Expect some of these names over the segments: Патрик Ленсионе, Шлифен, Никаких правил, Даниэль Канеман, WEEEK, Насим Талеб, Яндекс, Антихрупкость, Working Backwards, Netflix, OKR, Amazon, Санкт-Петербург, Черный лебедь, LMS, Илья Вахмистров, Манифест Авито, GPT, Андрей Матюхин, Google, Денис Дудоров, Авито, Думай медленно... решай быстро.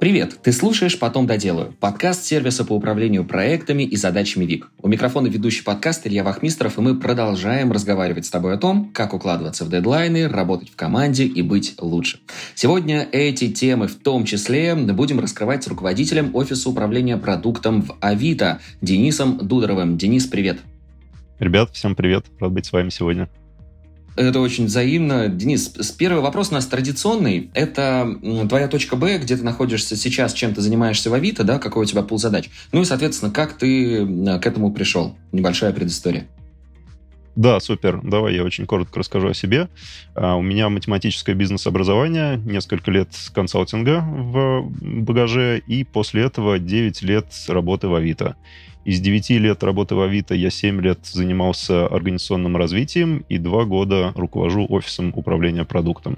Привет! Ты слушаешь «Потом доделаю» – подкаст сервиса по управлению проектами и задачами WEEEK. У микрофона ведущий подкаст Илья Вахмистров, и мы продолжаем разговаривать с тобой о том, как укладываться в дедлайны, работать в команде и быть лучше. Сегодня эти темы в том числе будем раскрывать с руководителем Офиса управления продуктом в Авито Денисом Дудоровым. Денис, привет! Ребят, всем привет! Рад быть с вами сегодня. Это очень взаимно. Денис, первый вопрос у нас традиционный. Это твоя точка Б, где ты находишься сейчас, чем ты занимаешься в Авито, да, какой у тебя пул задач. Ну и, соответственно, как ты к этому пришел? Небольшая предыстория. Да, супер. Давай я очень коротко расскажу о себе. У меня математическое бизнес-образование, несколько лет консалтинга в багаже, и после этого 9 лет работы в Авито. Из 9 лет работы в Авито я 7 лет занимался организационным развитием и 2 года руковожу офисом управления продуктом.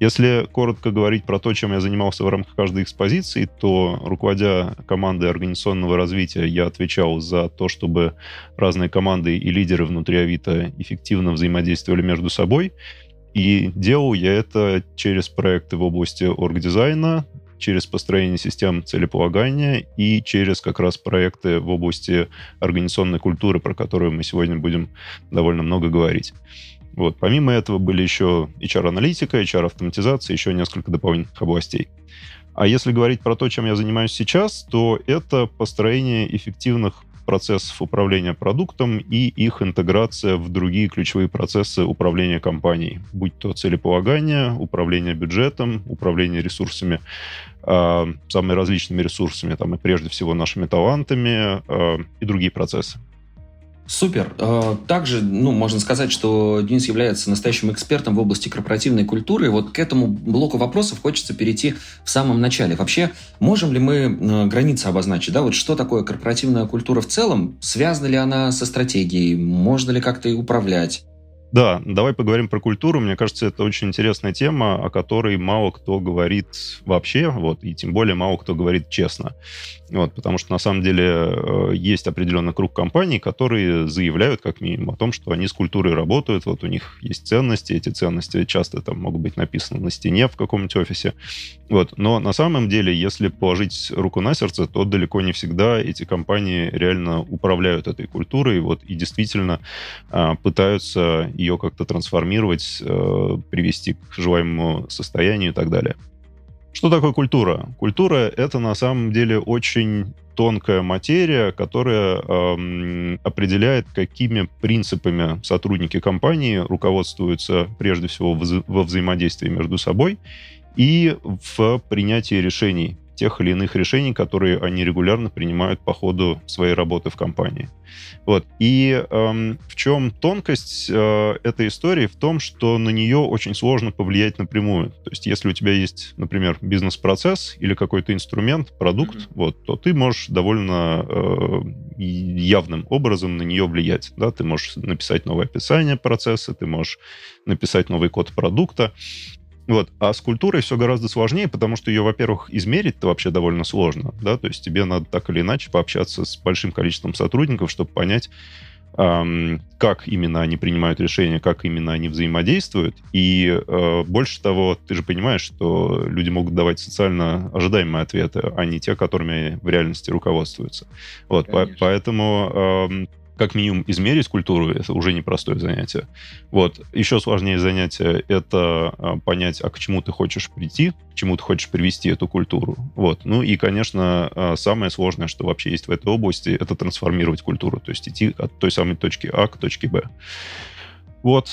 Если коротко говорить про то, чем я занимался в рамках каждой экспозиции, то, руководя командой организационного развития, я отвечал за то, чтобы разные команды и лидеры внутри Авито эффективно взаимодействовали между собой. И делал я это через проекты в области оргдизайна, через построение систем целеполагания и через как раз проекты в области организационной культуры, про которую мы сегодня будем довольно много говорить. Вот. Помимо этого были еще HR-аналитика, HR-автоматизация, еще несколько дополнительных областей. А если говорить про то, чем я занимаюсь сейчас, то это построение эффективных процессов управления продуктом и их интеграция в другие ключевые процессы управления компанией, будь то целеполагание, управление бюджетом, управление ресурсами, самыми различными ресурсами, там и прежде всего нашими талантами и другие процессы. Супер. Также, можно сказать, что Денис является настоящим экспертом в области корпоративной культуры. И вот к этому блоку вопросов хочется перейти в самом начале. Вообще, можем ли мы границы обозначить? Да? Вот что такое корпоративная культура в целом? Связана ли она со стратегией? Можно ли как-то и управлять? Да, давай поговорим про культуру. Мне кажется, это очень интересная тема, о которой мало кто говорит вообще, вот, и тем более мало кто говорит честно. Вот, потому что, на самом деле, есть определенный круг компаний, которые заявляют, как минимум, о том, что они с культурой работают, вот у них есть ценности, эти ценности часто там могут быть написаны на стене в каком-нибудь офисе. Вот. Но на самом деле, если положить руку на сердце, то далеко не всегда эти компании реально управляют этой культурой, вот, и действительно пытаются ее как-то трансформировать, привести к желаемому состоянию и так далее. Что такое культура? Культура — это на самом деле очень тонкая материя, которая определяет, какими принципами сотрудники компании руководствуются прежде всего во взаимодействии между собой и в принятии решений, тех или иных решений, которые они регулярно принимают по ходу своей работы в компании. Вот. И в чем тонкость этой истории? В том, что на нее очень сложно повлиять напрямую. То есть если у тебя есть, например, бизнес-процесс или какой-то инструмент, продукт, вот, то ты можешь довольно явным образом на нее влиять. Да? Ты можешь написать новое описание процесса, ты можешь написать новый код продукта. Вот. А с культурой все гораздо сложнее, потому что ее, во-первых, измерить-то вообще довольно сложно, да, то есть тебе надо так или иначе пообщаться с большим количеством сотрудников, чтобы понять, как именно они принимают решения, как именно они взаимодействуют, и больше того, ты же понимаешь, что люди могут давать социально ожидаемые ответы, а не те, которыми в реальности руководствуются. Вот, поэтому... Как минимум, измерить культуру — это уже непростое занятие. Вот. Еще сложнее занятие — это понять, а к чему ты хочешь прийти, к чему ты хочешь привести эту культуру. Вот. Ну и, конечно, самое сложное, что вообще есть в этой области, это трансформировать культуру, то есть идти от той самой точки А к точке Б. Вот,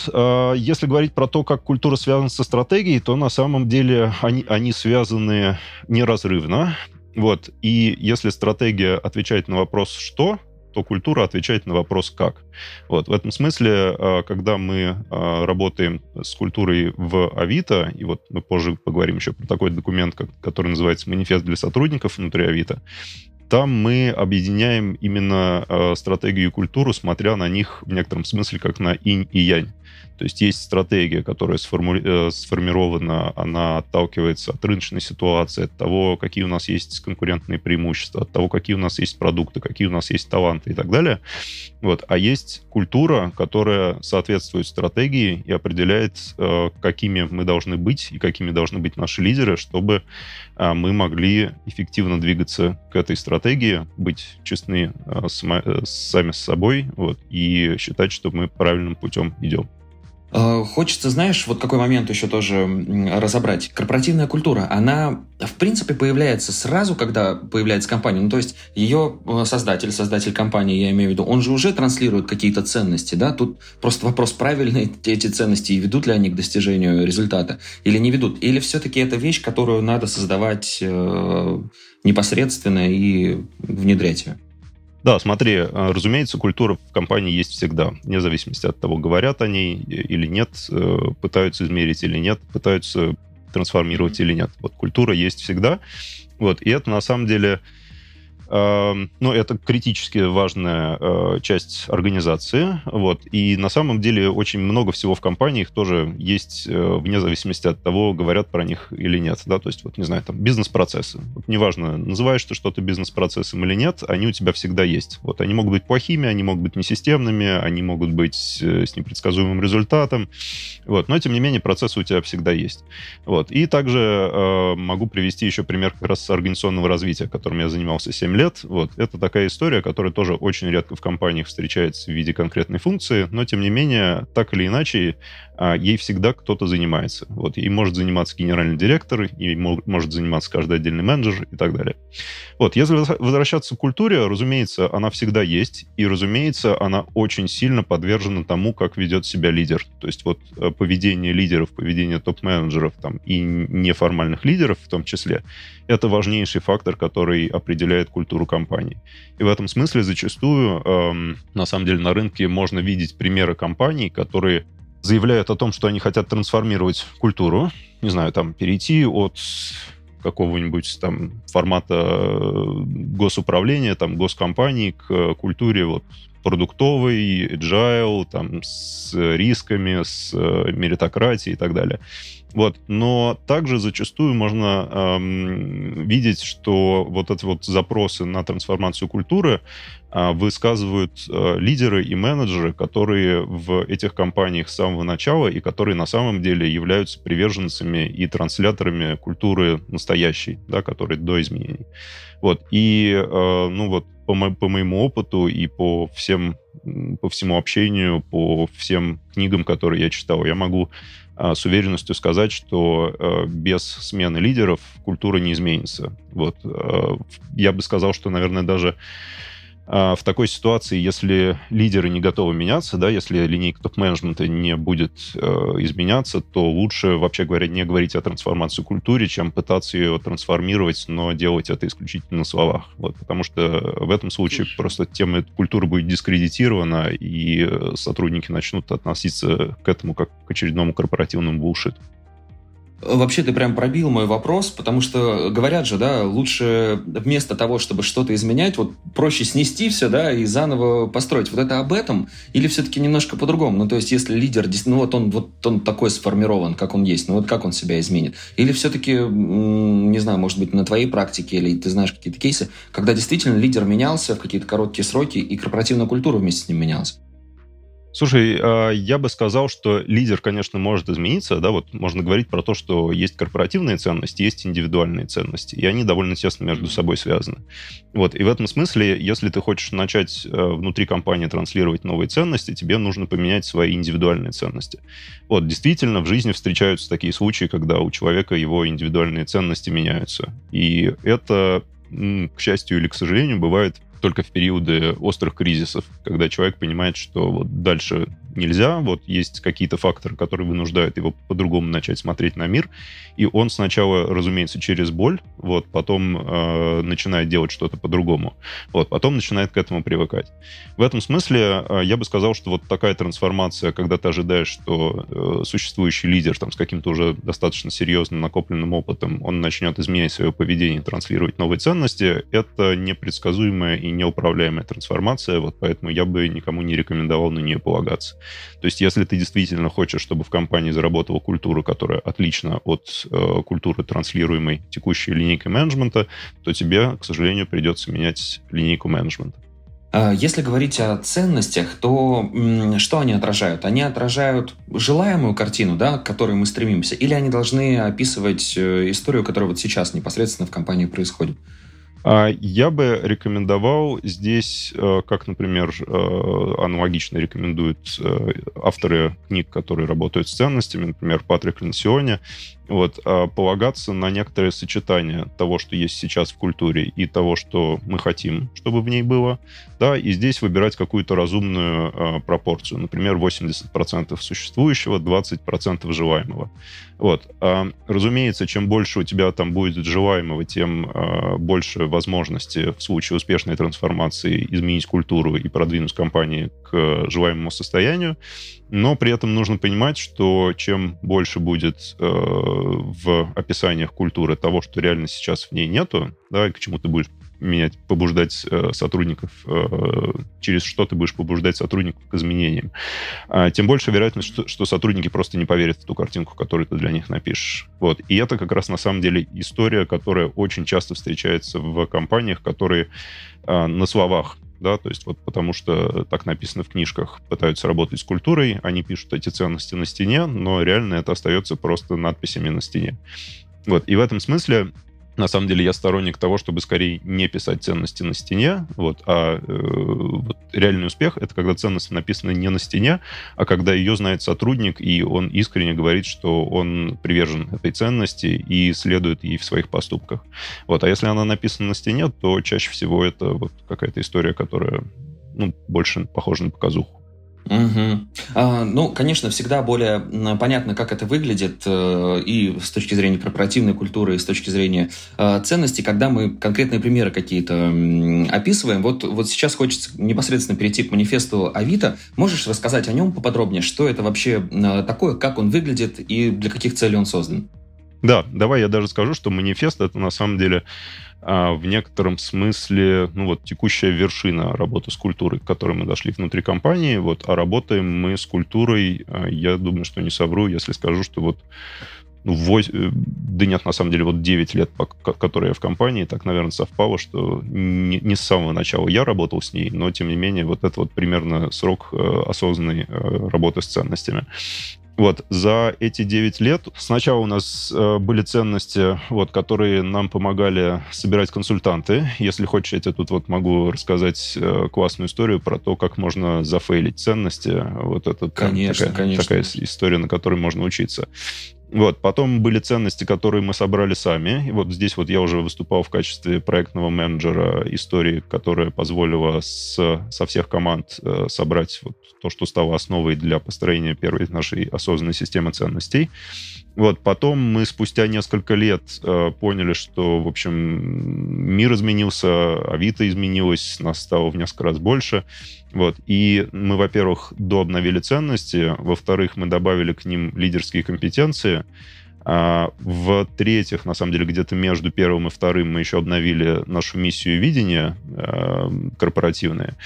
если говорить про то, как культура связана со стратегией, то на самом деле они связаны неразрывно. Вот. И если стратегия отвечает на вопрос «что?», то культура отвечает на вопрос «как?». Вот. В этом смысле, когда мы работаем с культурой в Авито, и вот мы позже поговорим еще про такой документ, который называется «Манифест для сотрудников» внутри Авито, там мы объединяем именно стратегию и культуру, смотря на них в некотором смысле как на инь и янь. То есть есть стратегия, которая сформирована, она отталкивается от рыночной ситуации, от того, какие у нас есть конкурентные преимущества, от того, какие у нас есть продукты, какие у нас есть таланты и так далее. Вот. А есть культура, которая соответствует стратегии и определяет, какими мы должны быть и какими должны быть наши лидеры, чтобы мы могли эффективно двигаться к этой стратегии, быть честны сами с собой, вот, и считать, что мы правильным путем идем. Хочется, знаешь, вот какой момент еще тоже разобрать. Корпоративная культура, она, в принципе, появляется сразу, когда появляется компания. Ну, то есть ее создатель компании, я имею в виду, он же уже транслирует какие-то ценности, да? Тут просто вопрос, правильные эти ценности, и ведут ли они к достижению результата, или не ведут. Или все-таки это вещь, которую надо создавать непосредственно и внедрять ее. Да, смотри, разумеется, культура в компании есть всегда, вне зависимости от того, говорят о ней или нет, пытаются измерить или нет, пытаются трансформировать или нет. Вот культура есть всегда. Вот, и это на самом деле, ну, это критически важная часть организации. Вот, и на самом деле очень много всего в компаниях тоже есть, вне зависимости от того, говорят про них или нет. Да? То есть, вот, не знаю, там, бизнес-процессы. Вот, неважно, называешь ты что-то бизнес-процессом или нет, они у тебя всегда есть. Вот, они могут быть плохими, они могут быть несистемными, они могут быть с непредсказуемым результатом. Вот, но, тем не менее, процессы у тебя всегда есть. Вот, и также могу привести еще пример как раз организационного развития, которым я занимался 7 лет. Вот. Это такая история, которая тоже очень редко в компаниях встречается в виде конкретной функции, но, тем не менее, так или иначе, ей всегда кто-то занимается. Вот. Ей может заниматься генеральный директор, ей может заниматься каждый отдельный менеджер и так далее. Вот. Если возвращаться к культуре, разумеется, она всегда есть, и, разумеется, она очень сильно подвержена тому, как ведет себя лидер. То есть вот поведение лидеров, поведение топ-менеджеров там, и неформальных лидеров в том числе, это важнейший фактор, который определяет культуру компании. И в этом смысле зачастую, на самом деле, на рынке можно видеть примеры компаний, которые заявляют о том, что они хотят трансформировать культуру, не знаю, там, перейти от какого-нибудь там формата госуправления, там, госкомпании к культуре вот продуктовой, agile, там, с рисками, с меритократией и так далее. Вот. Но также зачастую можно видеть, что вот эти вот запросы на трансформацию культуры высказывают лидеры и менеджеры, которые в этих компаниях с самого начала и которые на самом деле являются приверженцами и трансляторами культуры настоящей, да, которая до изменений. Вот. И ну вот, по моему опыту и по всему общению, по всем книгам, которые я читал, я могу с уверенностью сказать, что без смены лидеров культура не изменится. Вот. Я бы сказал, что, наверное, даже в такой ситуации, если лидеры не готовы меняться, да, если линейка топ-менеджмента не будет изменяться, то лучше, вообще говоря, не говорить о трансформации культуры, чем пытаться ее трансформировать, но делать это исключительно на словах. Вот, потому что в этом случае просто тема культуры будет дискредитирована, и сотрудники начнут относиться к этому как к очередному корпоративному булшиту. Вообще, ты прям пробил мой вопрос, потому что говорят же, да, лучше вместо того, чтобы что-то изменять, вот проще снести все, да, и заново построить. Вот это об этом или все-таки немножко по-другому? Ну, то есть, если лидер, ну, вот он такой сформирован, как он есть, ну, вот как он себя изменит? Или все-таки, не знаю, может быть, на твоей практике, или ты знаешь какие-то кейсы, когда действительно лидер менялся в какие-то короткие сроки, и корпоративная культура вместе с ним менялась? Слушай, я бы сказал, что лидер, конечно, может измениться, да, вот можно говорить про то, что есть корпоративные ценности, есть индивидуальные ценности, и они довольно тесно между собой связаны. Вот, и в этом смысле, если ты хочешь начать внутри компании транслировать новые ценности, тебе нужно поменять свои индивидуальные ценности. Вот, действительно, в жизни встречаются такие случаи, когда у человека его индивидуальные ценности меняются, и это, к счастью или к сожалению, бывает только в периоды острых кризисов, когда человек понимает, что вот дальше нельзя, вот есть какие-то факторы, которые вынуждают его по-другому начать смотреть на мир, и он сначала, разумеется, через боль, вот, потом начинает делать что-то по-другому, вот, потом начинает к этому привыкать. В этом смысле я бы сказал, что вот такая трансформация, когда ты ожидаешь, что существующий лидер там, с каким-то уже достаточно серьезным накопленным опытом, он начнет изменять свое поведение, транслировать новые ценности, это непредсказуемая и неуправляемая трансформация, вот поэтому я бы никому не рекомендовал на нее полагаться. То есть если ты действительно хочешь, чтобы в компании заработала культура, которая отлична от культуры, транслируемой текущей линейкой менеджмента, то тебе, к сожалению, придется менять линейку менеджмента. Если говорить о ценностях, то что они отражают? Они отражают желаемую картину, да, к которой мы стремимся, или они должны описывать историю, которая вот сейчас непосредственно в компании происходит? Я бы рекомендовал здесь, как, например, аналогично рекомендуют авторы книг, которые работают с ценностями, например, Патрик Ленсионе, вот, полагаться на некоторое сочетание того, что есть сейчас в культуре, и того, что мы хотим, чтобы в ней было, да, и здесь выбирать какую-то разумную пропорцию, например, 80% существующего, 20% желаемого. Вот. Разумеется, чем больше у тебя там будет желаемого, тем больше возможности в случае успешной трансформации изменить культуру и продвинуть компанию к желаемому состоянию. Но при этом нужно понимать, что чем больше будет в описаниях культуры того, что реально сейчас в ней нету, да, и к чему ты будешь менять, побуждать сотрудников, через что ты будешь побуждать сотрудников к изменениям, тем больше вероятность, что сотрудники просто не поверят в ту картинку, которую ты для них напишешь. Вот. И это как раз на самом деле история, которая очень часто встречается в компаниях, которые на словах, да, то есть вот потому что так написано в книжках, пытаются работать с культурой, они пишут эти ценности на стене, но реально это остается просто надписями на стене. Вот. И в этом смысле на самом деле я сторонник того, чтобы скорее не писать ценности на стене, вот, а вот, реальный успех — это когда ценность написана не на стене, а когда ее знает сотрудник, и он искренне говорит, что он привержен этой ценности и следует ей в своих поступках. Вот. А если она написана на стене, то чаще всего это вот какая-то история, которая, ну, больше похожа на показуху. Угу. Ну, конечно, всегда более понятно, как это выглядит и с точки зрения корпоративной культуры, и с точки зрения ценностей, когда мы конкретные примеры какие-то описываем. Вот сейчас хочется непосредственно перейти к манифесту Авито. Можешь рассказать о нем поподробнее, что это вообще такое, как он выглядит и для каких целей он создан? Да, давай я даже скажу, что манифест — это на самом деле в некотором смысле, ну вот, текущая вершина работы с культурой, к которой мы дошли внутри компании. Вот, а работаем мы с культурой, я думаю, что не совру, если скажу, что вот, да нет, на самом деле, вот 9 лет, которые я в компании, так, наверное, совпало, что не с самого начала я работал с ней, но, тем не менее, вот это вот примерно срок осознанной работы с ценностями. Вот, за эти 9 лет сначала у нас были ценности, вот, которые нам помогали собирать консультанты. Если хочешь, я тебе тут вот могу рассказать классную историю про то, как можно зафейлить ценности. Вот это конечно, такая история, на которой можно учиться. Вот, потом были ценности, которые мы собрали сами. И вот здесь вот я уже выступал в качестве проектного менеджера истории, которая позволила со всех команд собрать вот то, что стало основой для построения первой нашей осознанной системы ценностей. Вот, потом мы спустя несколько лет поняли, что, в общем, мир изменился, Авито изменилось, нас стало в несколько раз больше. Вот, и мы, во-первых, дообновили ценности, во-вторых, мы добавили к ним лидерские компетенции, а в-третьих, на самом деле, где-то между первым и вторым мы еще обновили нашу миссию и видение корпоративное.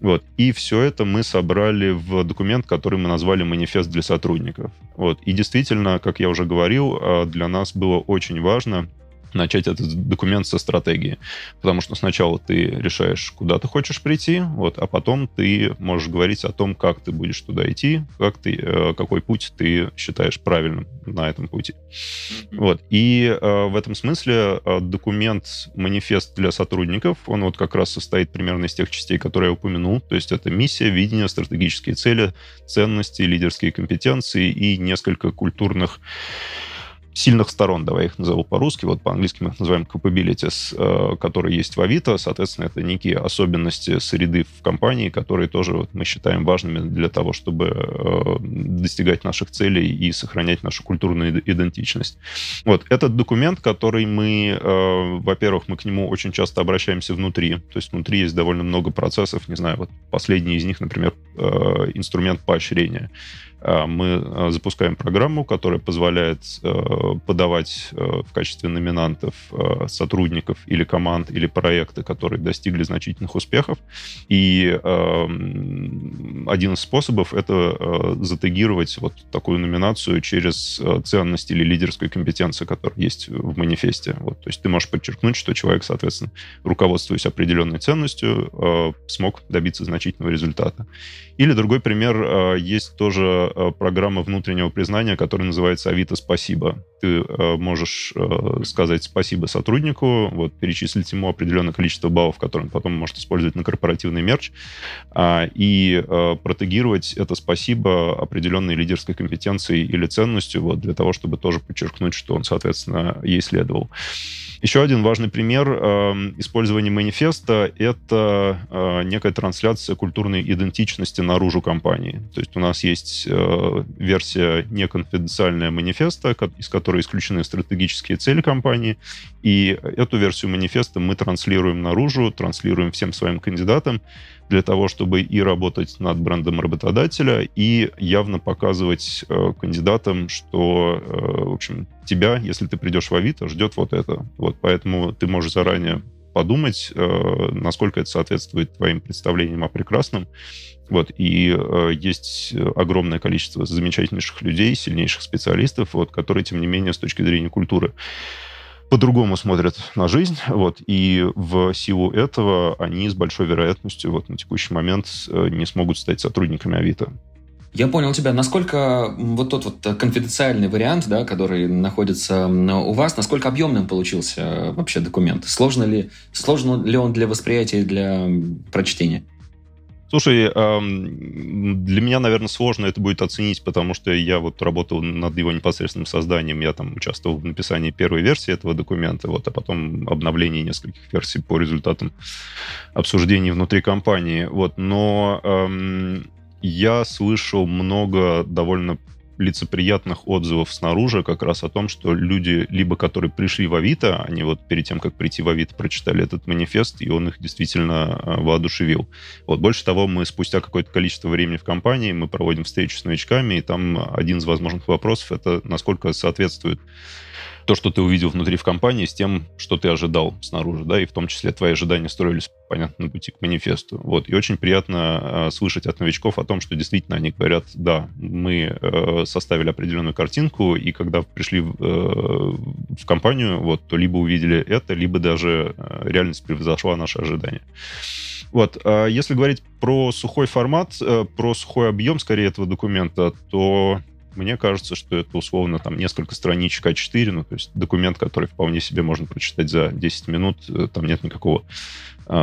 Вот. И все это мы собрали в документ, который мы назвали «Манифест для сотрудников». Вот. И действительно, как я уже говорил, для нас было очень важно начать этот документ со стратегии. Потому что сначала ты решаешь, куда ты хочешь прийти, вот, а потом ты можешь говорить о том, как ты будешь туда идти, какой путь ты считаешь правильным на этом пути. Вот. И в этом смысле документ «Манифест для сотрудников», он вот как раз состоит примерно из тех частей, которые я упомянул. То есть это миссия, видение, стратегические цели, ценности, лидерские компетенции и несколько культурных сильных сторон, давай их назову по-русски, вот по-английски мы их называем capabilities, которые есть в Авито, соответственно, это некие особенности среды в компании, которые тоже вот мы считаем важными для того, чтобы достигать наших целей и сохранять нашу культурную идентичность. Вот, этот документ, который мы, во-первых, мы к нему очень часто обращаемся внутри, то есть внутри есть довольно много процессов, не знаю, вот последний из них, например, инструмент поощрения. мы запускаем программу, которая позволяет подавать в качестве номинантов сотрудников или команд, или проекты, которые достигли значительных успехов. И один из способов — это затегировать вот такую номинацию через ценность или лидерскую компетенцию, которая есть в манифесте. Вот, то есть ты можешь подчеркнуть, что человек, соответственно, руководствуясь определенной ценностью, смог добиться значительного результата. Или другой пример, есть тоже программа внутреннего признания, которая называется «Авито спасибо». Ты можешь сказать спасибо сотруднику, вот, перечислить ему определенное количество баллов, которые он потом может использовать на корпоративный мерч, и протегировать это спасибо определенной лидерской компетенцией или ценностью, вот, для того, чтобы тоже подчеркнуть, что он, соответственно, ей следовал. Еще один важный пример использования манифеста — это некая трансляция культурной идентичности наружу компании. То есть у нас есть версия неконфиденциальная манифеста, из которой исключены стратегические цели компании, и эту версию манифеста мы транслируем наружу, транслируем всем своим кандидатам, для того, чтобы и работать над брендом работодателя, и явно показывать кандидатам, что, в общем, тебя, если ты придешь в Авито, ждет вот это. Вот, поэтому ты можешь заранее подумать, насколько это соответствует твоим представлениям о прекрасном. Вот, и есть огромное количество замечательнейших людей, сильнейших специалистов, вот, которые, тем не менее, с точки зрения культуры по-другому смотрят на жизнь, вот, и в силу этого они с большой вероятностью вот на текущий момент не смогут стать сотрудниками Авито. Я понял тебя. Насколько вот тот вот конфиденциальный вариант, да, который находится у вас, насколько объемным получился вообще документ? Сложно ли он для восприятия и для прочтения? Слушай, для меня, наверное, сложно это будет оценить, потому что я вот работал над его непосредственным созданием, я там участвовал в написании первой версии этого документа, вот, а потом обновлении нескольких версий по результатам обсуждений внутри компании. Вот. Но я слышал много довольно лицеприятных отзывов снаружи как раз о том, что люди, либо которые пришли в Авито, они вот перед тем, как прийти в Авито, прочитали этот манифест, и он их действительно воодушевил. Вот. Больше того, мы спустя какое-то количество времени в компании, мы проводим встречу с новичками, и там один из возможных вопросов — это насколько соответствует то, что ты увидел внутри в компании, с тем, что ты ожидал снаружи, да, и в том числе твои ожидания строились, понятно, на пути к манифесту. Вот. И очень приятно слышать от новичков о том, что действительно они говорят: да, мы составили определенную картинку, и когда пришли в компанию, вот, то либо увидели это, либо даже реальность превзошла наши ожидания. Вот. А если говорить про сухой формат, про сухой объем, скорее, этого документа, то мне кажется, что это условно там несколько страничек А4, ну, то есть документ, который вполне себе можно прочитать за 10 минут, там нет никакого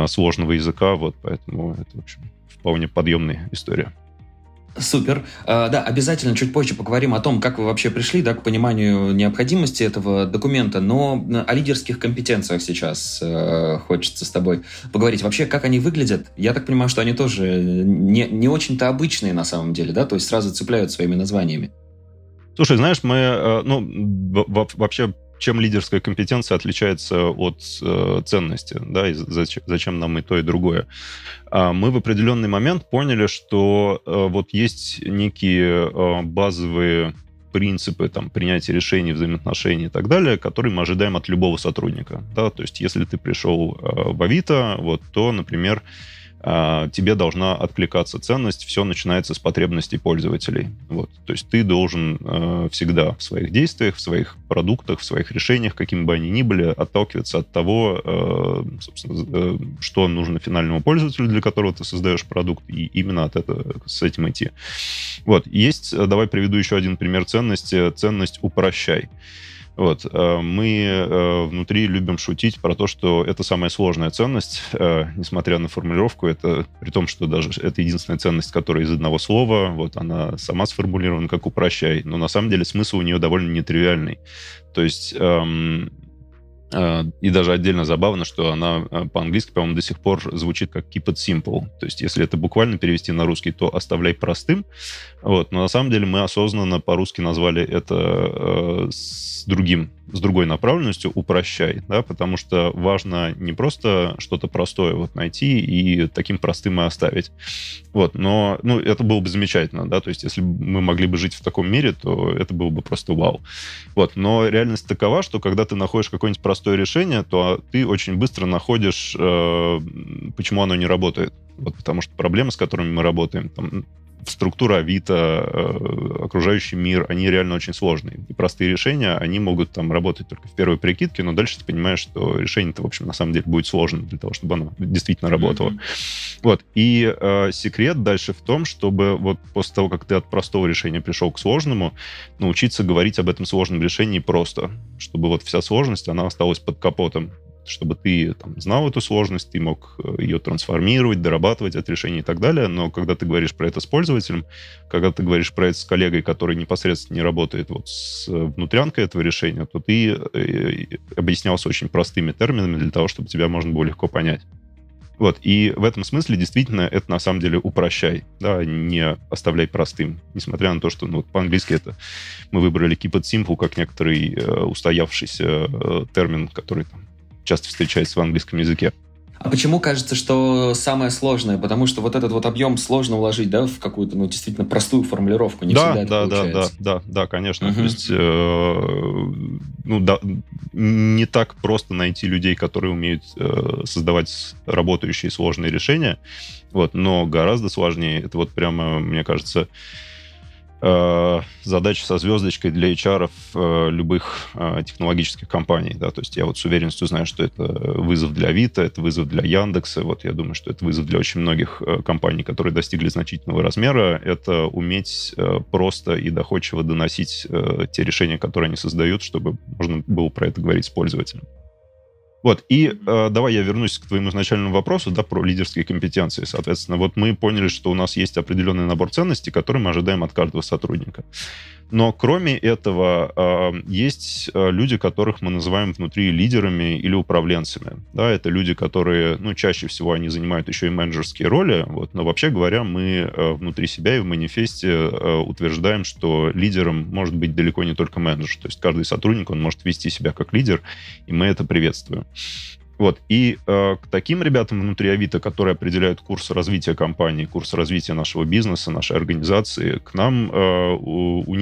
сложного языка, вот, поэтому это, в общем, вполне подъемная история. Супер. Да, обязательно чуть позже поговорим о том, как вы вообще пришли, да, к пониманию необходимости этого документа, но о лидерских компетенциях сейчас хочется с тобой поговорить. Вообще, как они выглядят? Я так понимаю, что они тоже не очень-то обычные на самом деле, да, то есть сразу цепляют своими названиями. Слушай, знаешь, мы, ну, вообще... Чем лидерская компетенция отличается от ценности, да, и зачем нам и то, и другое? Мы в определенный момент поняли, что вот есть некие базовые принципы там, принятия решений, взаимоотношений и так далее, которые мы ожидаем от любого сотрудника. Да? То есть если ты пришел в Авито, вот, то, например, тебе должна откликаться ценность, все начинается с потребностей пользователей. Вот. То есть ты должен всегда в своих действиях, в своих продуктах, в своих решениях, какими бы они ни были, отталкиваться от того, собственно, что нужно финальному пользователю, для которого ты создаешь продукт, и именно с этим идти. Вот. Есть, давай приведу еще один пример ценности, ценность «упрощай». Вот. Мы внутри любим шутить про то, что это самая сложная ценность, несмотря на формулировку, это при том, что даже это единственная ценность, которая из одного слова, вот она сама сформулирована как «упрощай», но на самом деле смысл у нее довольно нетривиальный. То есть... И даже отдельно забавно, что она по-английски, по-моему, до сих пор звучит как keep it simple. То есть если это буквально перевести на русский, то оставляй простым. Вот. Но на самом деле мы осознанно по-русски назвали это с другим с другой направленностью упрощай, да, потому что важно не просто что-то простое вот найти и таким простым и оставить. Вот, но ну, это было бы замечательно, да, то есть если бы мы могли бы жить в таком мире, то это было бы просто вау. Вот, но реальность такова, что когда ты находишь какое-нибудь простое решение, то ты очень быстро находишь, почему оно не работает. Вот, потому что проблемы, с которыми мы работаем, там, структура Авито, окружающий мир, они реально очень сложные. И простые решения, они могут там работать только в первой прикидке, но дальше ты понимаешь, что решение-то, в общем, на самом деле будет сложно для того, чтобы оно действительно работало. Mm-hmm. Вот. И секрет дальше в том, чтобы вот после того, как ты от простого решения пришел к сложному, научиться говорить об этом сложном решении просто, чтобы вот вся сложность, она осталась под капотом, чтобы ты там, знал эту сложность, ты мог ее трансформировать, дорабатывать от решений и так далее. Но когда ты говоришь про это с пользователем, когда ты говоришь про это с коллегой, который непосредственно не работает вот с внутрянкой этого решения, то ты объяснялся очень простыми терминами для того, чтобы тебя можно было легко понять. Вот. И в этом смысле действительно это на самом деле упрощай, да, не оставляй простым. Несмотря на то, что ну, вот по-английски это мы выбрали keep it simple как некоторый устоявшийся термин, который там часто встречается в английском языке. А почему кажется, что самое сложное? Потому что вот этот вот объем сложно уложить, да, в какую-то, ну, действительно простую формулировку. Не да, всегда это получается. Да, конечно. Uh-huh. То есть, не так просто найти людей, которые умеют создавать работающие сложные решения, вот, но гораздо сложнее. Это вот прямо, мне кажется, задача со звездочкой для HR-ов любых технологических компаний. Да? То есть я вот с уверенностью знаю, что это вызов для Авито, это вызов для Яндекса. Вот я думаю, что это вызов для очень многих компаний, которые достигли значительного размера. Это уметь просто и доходчиво доносить те решения, которые они создают, чтобы можно было про это говорить с пользователем. Вот, и давай я вернусь к твоему изначальному вопросу, да, про лидерские компетенции. Соответственно, вот мы поняли, что у нас есть определенный набор ценностей, которые мы ожидаем от каждого сотрудника. Но кроме этого есть люди, которых мы называем внутри лидерами или управленцами. Да, это люди, которые, ну, чаще всего они занимают еще и менеджерские роли, вот, но вообще говоря, мы внутри себя и в манифесте утверждаем, что лидером может быть далеко не только менеджер. То есть каждый сотрудник, он может вести себя как лидер, и мы это приветствуем. Вот. И к таким ребятам внутри Авито, которые определяют курс развития компании, курс развития нашего бизнеса, нашей организации, к нам, у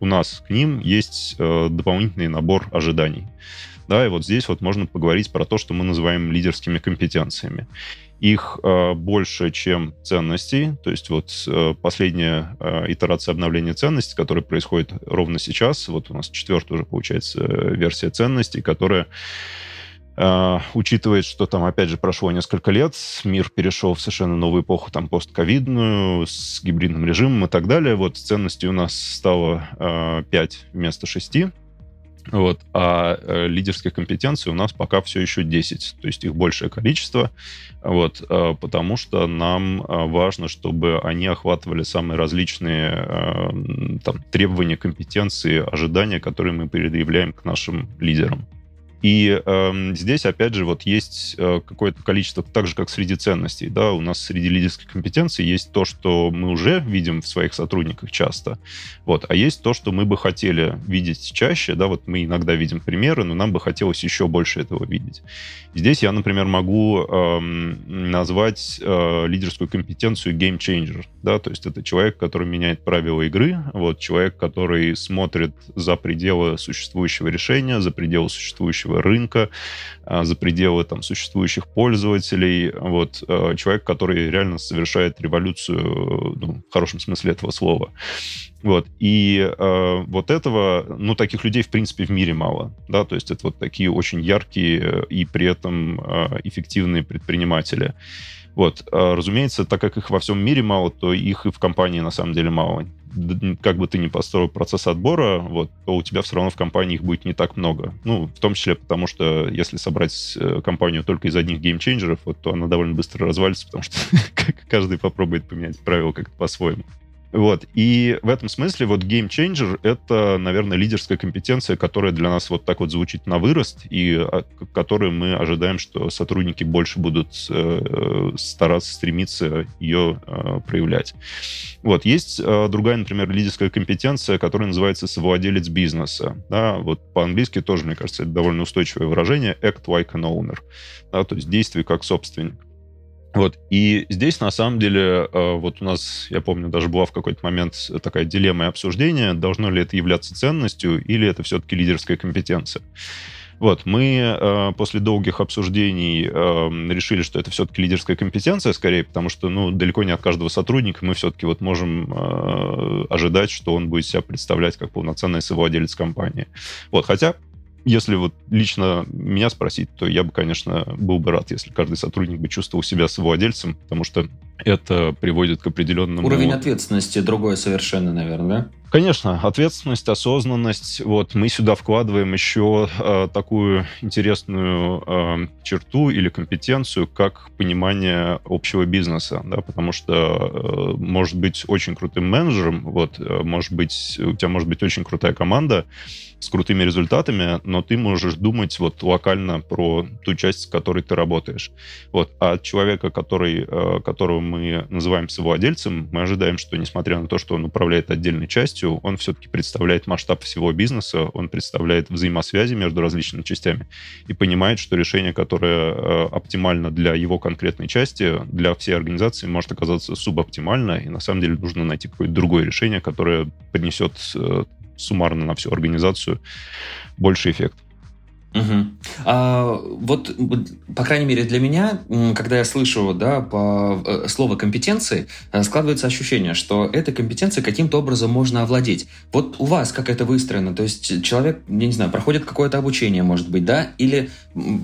нас к ним есть дополнительный набор ожиданий. Да, и вот здесь вот можно поговорить про то, что мы называем лидерскими компетенциями. Их больше, чем ценностей. То есть вот последняя итерация обновления ценностей, которая происходит ровно сейчас, вот у нас 4-я уже, получается, версия ценностей, которая учитывая, что там, опять же, прошло несколько лет, мир перешел в совершенно новую эпоху, там, постковидную, с гибридным режимом и так далее. Вот ценностей у нас стало 5 вместо 6, вот, а лидерских компетенций у нас пока все еще 10, то есть их большее количество, вот, потому что нам важно, чтобы они охватывали самые различные там, требования, компетенции, ожидания, которые мы предъявляем к нашим лидерам. И здесь, опять же, вот есть какое-то количество, так же, как среди ценностей, да, у нас среди лидерских компетенций есть то, что мы уже видим в своих сотрудниках часто, вот, а есть то, что мы бы хотели видеть чаще, да, вот мы иногда видим примеры, но нам бы хотелось еще больше этого видеть. Здесь я, например, могу назвать лидерскую компетенцию game-changer, да, то есть это человек, который меняет правила игры, вот, человек, который смотрит за пределы существующего решения, за пределы существующего рынка, за пределы там, существующих пользователей. Вот, человек, который реально совершает революцию, ну, в хорошем смысле этого слова. Вот, и вот этого, ну, таких людей, в принципе, в мире мало. Да? То есть это вот такие очень яркие и при этом эффективные предприниматели. Вот, разумеется, так как их во всем мире мало, то их и в компании на самом деле мало. Как бы ты ни построил процесс отбора, вот, то у тебя все равно в компании их будет не так много. Ну, в том числе потому, что если собрать компанию только из одних геймчейнджеров, вот, то она довольно быстро развалится, потому что каждый попробует поменять правила как-то по-своему. Вот. И в этом смысле вот геймчейнджер — это, наверное, лидерская компетенция, которая для нас вот так вот звучит на вырост, и которую мы ожидаем, что сотрудники больше будут стараться, стремиться ее проявлять. Вот. Есть другая, например, лидерская компетенция, которая называется «совладелец бизнеса». Да? Вот по-английски тоже, мне кажется, это довольно устойчивое выражение «act like an owner», да? То есть действуй как собственник. Вот. И здесь, на самом деле, вот у нас, я помню, даже была в какой-то момент такая дилемма и обсуждение, должно ли это являться ценностью или это все-таки лидерская компетенция. Вот. Мы после долгих обсуждений решили, что это все-таки лидерская компетенция, скорее, потому что ну, далеко не от каждого сотрудника мы все-таки вот можем ожидать, что он будет себя представлять как полноценный совладелец компании. Вот. Хотя... Если вот лично меня спросить, то я бы, конечно, был бы рад, если каждый сотрудник бы чувствовал себя совладельцем, потому что это приводит к определенному... Уровень ответственности другой совершенно, наверное, да? Конечно, ответственность, осознанность. Вот мы сюда вкладываем еще такую интересную черту или компетенцию, как понимание общего бизнеса, да, потому что может быть очень крутым менеджером, вот, может быть, у тебя может быть очень крутая команда с крутыми результатами, но ты можешь думать вот локально про ту часть, с которой ты работаешь. Вот, а от человека, которого мы называем совладельцем, мы ожидаем, что несмотря на то, что он управляет отдельной частью, он все-таки представляет масштаб всего бизнеса, он представляет взаимосвязи между различными частями и понимает, что решение, которое оптимально для его конкретной части, для всей организации, может оказаться субоптимально, и на самом деле нужно найти какое-то другое решение, которое принесет суммарно на всю организацию больший эффект. Угу. Вот, по крайней мере, для меня, когда я слышу слово «компетенции», складывается ощущение, что этой компетенцией каким-то образом можно овладеть. Вот у вас как это выстроено? То есть человек, я не знаю, проходит какое-то обучение, может быть, да? Или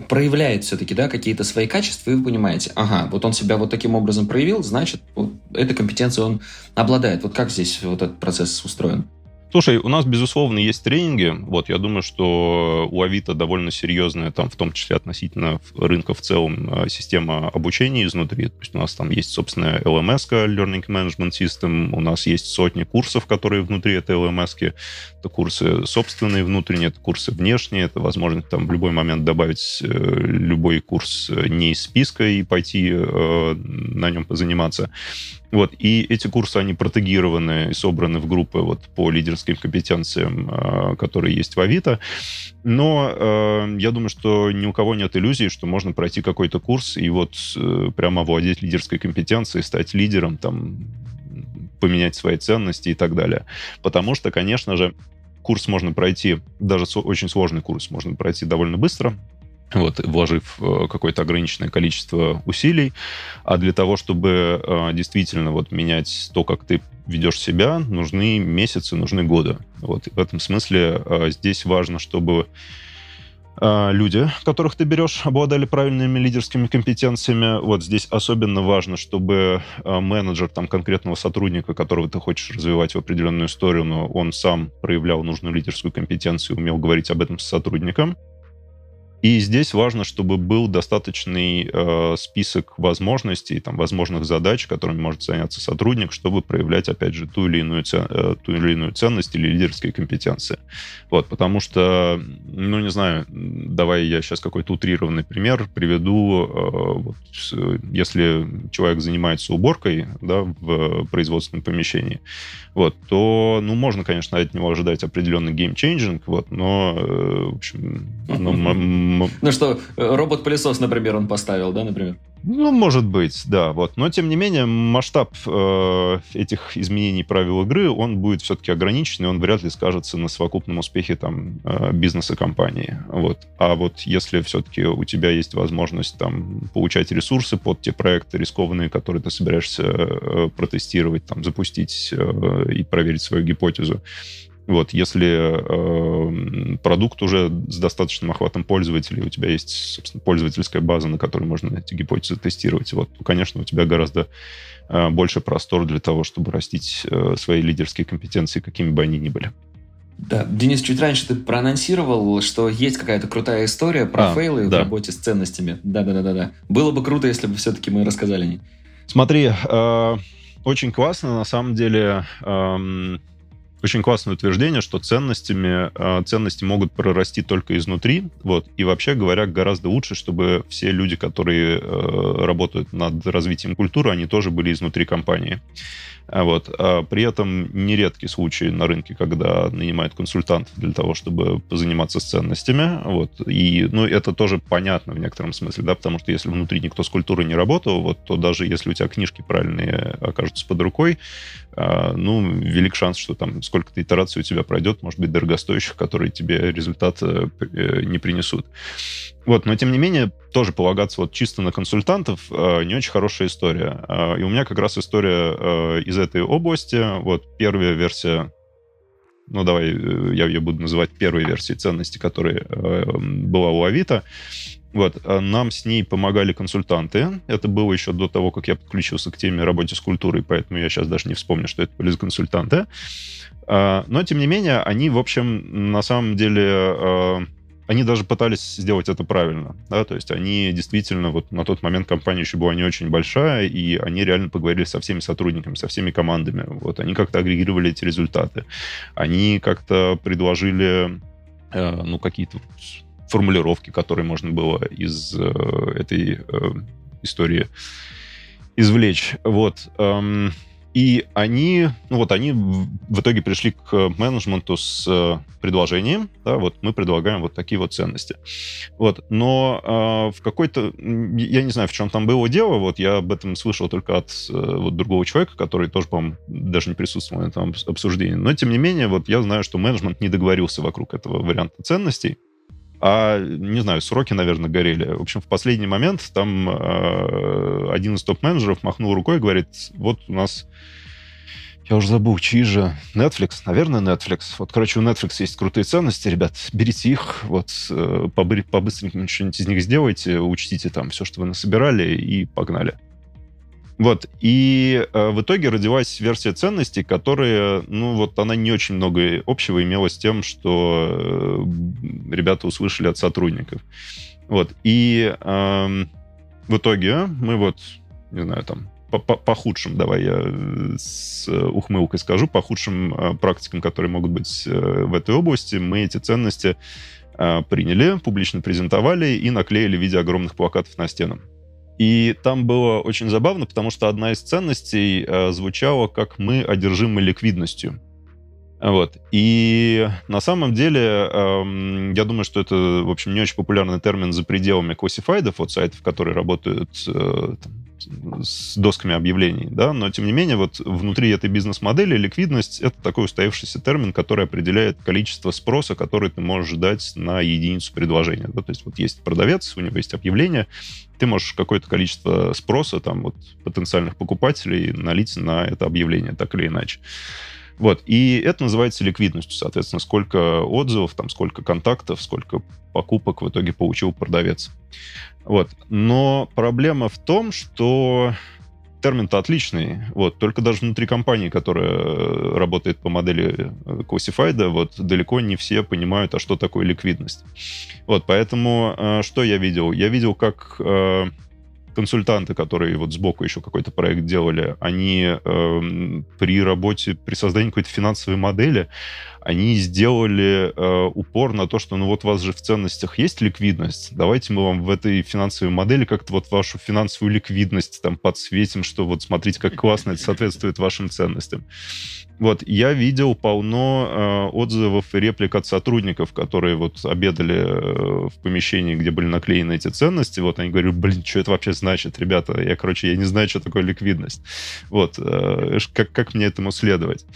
проявляет все-таки какие-то свои качества, и вы понимаете, ага, вот он себя вот таким образом проявил, значит, вот этой компетенцией он обладает. Вот как здесь вот этот процесс устроен? Слушай, у нас, безусловно, есть тренинги. Вот, я думаю, что у Авито довольно серьезная, там, в том числе относительно рынка в целом, система обучения изнутри. То есть у нас там есть, собственно, LMS-ка, Learning Management System. У нас есть сотни курсов, которые внутри этой LMS-ки. Это курсы собственные, внутренние, это курсы внешние. Это возможность там в любой момент добавить любой курс не из списка и пойти на нем позаниматься. Вот, и эти курсы, они протегированы и собраны в группы вот, по лидерским компетенциям, которые есть в Авито. Но я думаю, что ни у кого нет иллюзий, что можно пройти какой-то курс и вот прямо овладеть лидерской компетенцией, стать лидером, там, поменять свои ценности и так далее. Потому что, конечно же, курс можно пройти, даже очень сложный курс можно пройти довольно быстро, вот, вложив какое-то ограниченное количество усилий. А для того, чтобы действительно вот, менять то, как ты ведешь себя, нужны месяцы, нужны годы. Вот, и в этом смысле здесь важно, чтобы люди, которых ты берешь, обладали правильными лидерскими компетенциями. Вот здесь особенно важно, чтобы менеджер там, конкретного сотрудника, которого ты хочешь развивать в определенную сторону, он сам проявлял нужную лидерскую компетенцию, умел говорить об этом с сотрудником. И здесь важно, чтобы был достаточный список возможностей, там, возможных задач, которыми может заняться сотрудник, чтобы проявлять, опять же, ту или иную ценность или лидерские компетенции. Вот, потому что, ну, не знаю, давай я сейчас какой-то утрированный пример приведу. Если человек занимается уборкой в производственном помещении, вот, то, ну, можно, конечно, от него ожидать определенный геймчейнджинг, вот, но, в общем, ну что, робот-пылесос, например, он поставил, да, например? Ну, может быть, да. Вот. Но, тем не менее, масштаб этих изменений правил игры, он будет все-таки ограничен, и он вряд ли скажется на совокупном успехе там, бизнеса компании. Вот. А вот если все-таки у тебя есть возможность там, получать ресурсы под те проекты рискованные, которые ты собираешься протестировать, там, запустить и проверить свою гипотезу, вот, если продукт уже с достаточным охватом пользователей, у тебя есть, собственно, пользовательская база, на которой можно эти гипотезы тестировать, вот, то, конечно, у тебя гораздо больше простор для того, чтобы растить свои лидерские компетенции, какими бы они ни были. Да, Денис, чуть раньше ты проанонсировал, что есть какая-то крутая история про фейлы в работе с ценностями. Да. Было бы круто, если бы все-таки мы рассказали о ней. Смотри, Очень классно, на самом деле, очень классное утверждение, что ценности могут прорасти только изнутри. Вот. И вообще говоря, гораздо лучше, чтобы все люди, которые работают над развитием культуры, они тоже были изнутри компании. Вот. А при этом нередки случаи на рынке, когда нанимают консультантов для того, чтобы заниматься с ценностями. Вот. И, ну, это тоже понятно в некотором смысле, да, потому что если внутри никто с культурой не работал, вот, то даже если у тебя книжки правильные окажутся под рукой, ну, велик шанс, что там сколько-то итераций у тебя пройдет, может быть, дорогостоящих, которые тебе результат не принесут. Вот, но, тем не менее, тоже полагаться вот чисто на консультантов не очень хорошая история. И у меня как раз история из этой области. Вот первая версия, ну, давай я ее буду называть первой версией ценности, которая была у Авито. Вот. Нам с ней помогали консультанты. Это было еще до того, как я подключился к теме работы с культурой, поэтому я сейчас даже не вспомню, что это были за консультанты. Но, тем не менее, они, в общем, на самом деле... Они даже пытались сделать это правильно, да, то есть они действительно, вот на тот момент компания еще была не очень большая, и они реально поговорили со всеми сотрудниками, со всеми командами, вот, они как-то агрегировали эти результаты, они как-то предложили, ну, какие-то формулировки, которые можно было из этой истории извлечь, вот. И они, ну вот они в итоге пришли к менеджменту с предложением, да, вот мы предлагаем вот такие вот ценности. Вот, но в какой-то, я не знаю, в чем там было дело, вот я об этом слышал только от вот другого человека, который тоже, по-моему, даже не присутствовал на этом обсуждении, но тем не менее, вот я знаю, что менеджмент не договорился вокруг этого варианта ценностей, а, не знаю, сроки, наверное, горели. В общем, в последний момент там один из топ-менеджеров махнул рукой и говорит, вот у нас, я уже забыл, чьи же, Netflix, наверное, Netflix. Вот, короче, у Netflix есть крутые ценности, ребят, берите их, вот, по-быстренькому что-нибудь из них сделайте, учтите там все, что вы насобирали, и погнали. Вот, и в итоге родилась версия ценностей, которая, ну, вот она не очень много общего имела с тем, что ребята услышали от сотрудников. Вот, и в итоге мы вот, не знаю, там, по худшим, давай я с ухмылкой скажу, по худшим практикам, которые могут быть в этой области, мы эти ценности приняли, публично презентовали и наклеили в виде огромных плакатов на стену. И там было очень забавно, потому что одна из ценностей звучала, как мы одержимы ликвидностью. Вот. И на самом деле, я думаю, что это, в общем, не очень популярный термин за пределами классифайдов, вот сайтов, которые работают там, с досками объявлений, да, но тем не менее, вот внутри этой бизнес-модели ликвидность — это такой устоявшийся термин, который определяет количество спроса, который ты можешь дать на единицу предложения. Да? То есть вот есть продавец, у него есть объявление, ты можешь какое-то количество спроса там, вот, потенциальных покупателей налить на это объявление, так или иначе. Вот, и это называется ликвидностью, соответственно, сколько отзывов, там, сколько контактов, сколько покупок в итоге получил продавец. Вот, но проблема в том, что термин-то отличный, вот, только даже внутри компании, которая работает по модели классифайда, вот, далеко не все понимают, а что такое ликвидность. Вот, поэтому что я видел? Я видел, как... Консультанты, которые вот сбоку еще какой-то проект делали, они при работе, при создании какой-то финансовой модели, они сделали упор на то, что ну вот у вас же в ценностях есть ликвидность, давайте мы вам в этой финансовой модели как-то вот вашу финансовую ликвидность там подсветим, что вот смотрите, как классно это соответствует вашим ценностям. Вот, я видел полно отзывов и реплик от сотрудников, которые вот обедали в помещении, где были наклеены эти ценности. Вот они говорили, блин, что это вообще значит, ребята? Я, короче, я не знаю, что такое ликвидность. Вот, как мне этому следовать?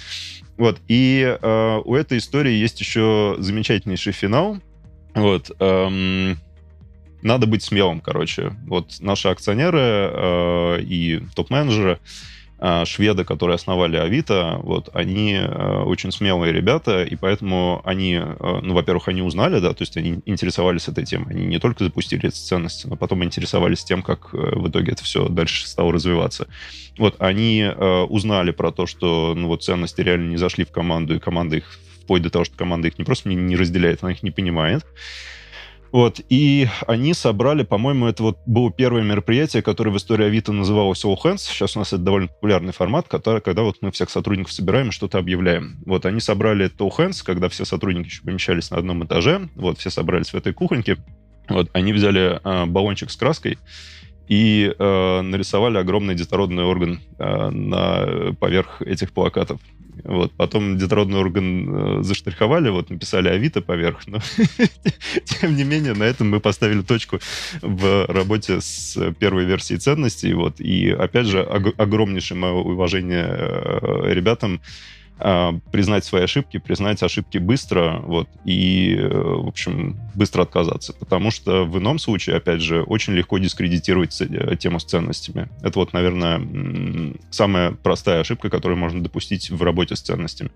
Вот, и у этой истории есть еще замечательнейший финал. Вот, надо быть смелым, короче. Вот наши акционеры и топ-менеджеры, шведы, которые основали Авито, вот, они очень смелые ребята, и поэтому они, ну, во-первых, они узнали, да, то есть они интересовались этой темой, они не только запустили эти ценности, но потом интересовались тем, как в итоге это все дальше стало развиваться. Вот, они узнали про то, что, ну, вот, ценности реально не зашли в команду, и команда их, вплоть до того, что команда их не просто не разделяет, она их не понимает. Вот, и они собрали, по-моему, это вот было первое мероприятие, которое в истории Авито называлось All Hands. Сейчас у нас это довольно популярный формат, когда вот мы всех сотрудников собираем и что-то объявляем. Вот, они собрали это All Hands, когда все сотрудники еще помещались на одном этаже, вот, все собрались в этой кухоньке. Вот, они взяли баллончик с краской и нарисовали огромный детородный орган поверх этих плакатов. Вот. Потом детородный орган заштриховали, вот, написали Авито поверх, но тем не менее на этом мы поставили точку в работе с первой версией ценностей. Вот. И опять же, огромнейшее мое уважение ребятам, признать свои ошибки, признать ошибки быстро, вот, и, в общем, быстро отказаться. Потому что в ином случае, опять же, очень легко дискредитировать тему с ценностями. Это вот, наверное, самая простая ошибка, которую можно допустить в работе с ценностями.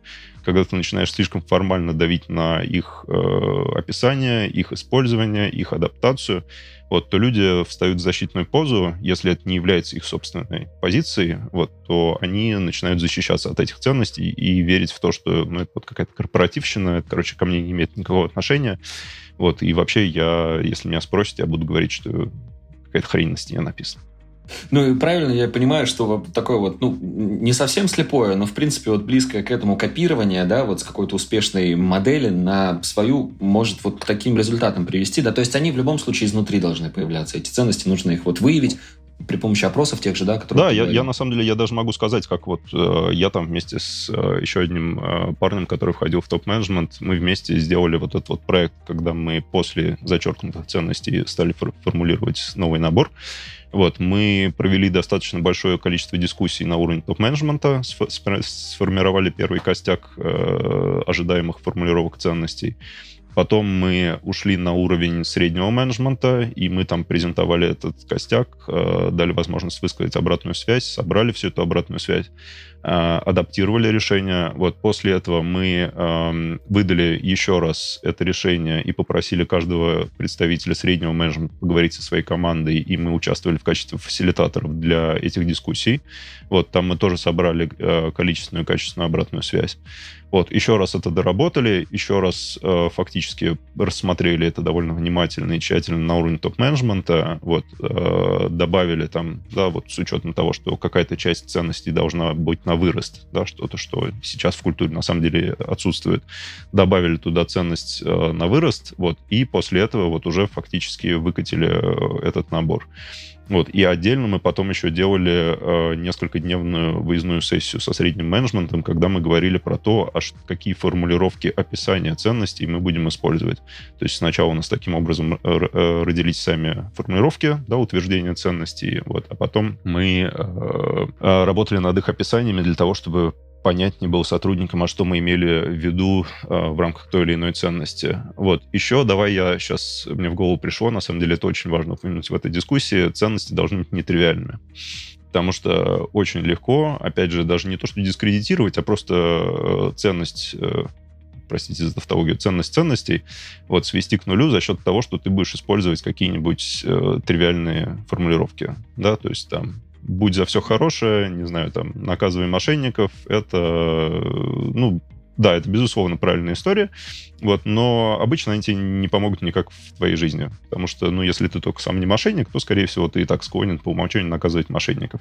Когда ты начинаешь слишком формально давить на их описание, их использование, их адаптацию, вот, то люди встают в защитную позу, если это не является их собственной позицией, вот, то они начинают защищаться от этих ценностей и верить в то, что, ну, это вот какая-то корпоративщина, это, короче, ко мне не имеет никакого отношения, вот, и вообще я, если меня спросят, я буду говорить, что какая-то хрень на стене написана. Ну и правильно я понимаю, что такое вот, ну, не совсем слепое, но в принципе вот близкое к этому копирование, да, вот с какой-то успешной модели на свою может вот к таким результатам привести, да, то есть они в любом случае изнутри должны появляться, эти ценности, нужно их вот выявить при помощи опросов тех же, да, которые... Да, я на самом деле, я даже могу сказать, как вот я там вместе с еще одним парнем, который входил в топ-менеджмент, мы вместе сделали вот этот вот проект, когда мы после зачеркнутых ценностей стали формулировать новый набор. Вот, мы провели достаточно большое количество дискуссий на уровне топ-менеджмента, сформировали первый костяк ожидаемых формулировок ценностей. Потом мы ушли на уровень среднего менеджмента, и мы там презентовали этот костяк, дали возможность высказать обратную связь, собрали всю эту обратную связь, адаптировали решение. Вот после этого мы выдали еще раз это решение и попросили каждого представителя среднего менеджмента поговорить со своей командой, и мы участвовали в качестве фасилитаторов для этих дискуссий. Вот там мы тоже собрали количественную и качественную обратную связь. Вот, еще раз это доработали, еще раз фактически рассмотрели это довольно внимательно и тщательно на уровне топ-менеджмента, вот, добавили там, да, вот с учетом того, что какая-то часть ценностей должна быть на вырост, да, что-то, что сейчас в культуре на самом деле отсутствует, добавили туда ценность на вырост, вот, и после этого вот уже фактически выкатили этот набор. Вот, и отдельно мы потом еще делали несколькодневную выездную сессию со средним менеджментом, когда мы говорили про то, какие формулировки описания ценностей мы будем использовать. То есть сначала у нас таким образом родились сами формулировки, да, утверждения ценностей, вот, а потом мы работали над их описаниями для того, чтобы понятнее было сотрудникам, а что мы имели в виду в рамках той или иной ценности. Вот. Еще давай я сейчас... Мне в голову пришло, на самом деле, это очень важно упомянуть в этой дискуссии, ценности должны быть нетривиальными. Потому что очень легко, опять же, даже не то, что дискредитировать, а просто ценность... простите за тавтологию, ценность ценностей, вот, свести к нулю за счет того, что ты будешь использовать какие-нибудь тривиальные формулировки. Да, то есть там... будь за все хорошее, не знаю, там, наказывай мошенников, это, ну, да, это, безусловно, правильная история, вот, но обычно они тебе не помогут никак в твоей жизни, потому что, ну, если ты только сам не мошенник, то, скорее всего, ты и так склонен по умолчанию наказывать мошенников.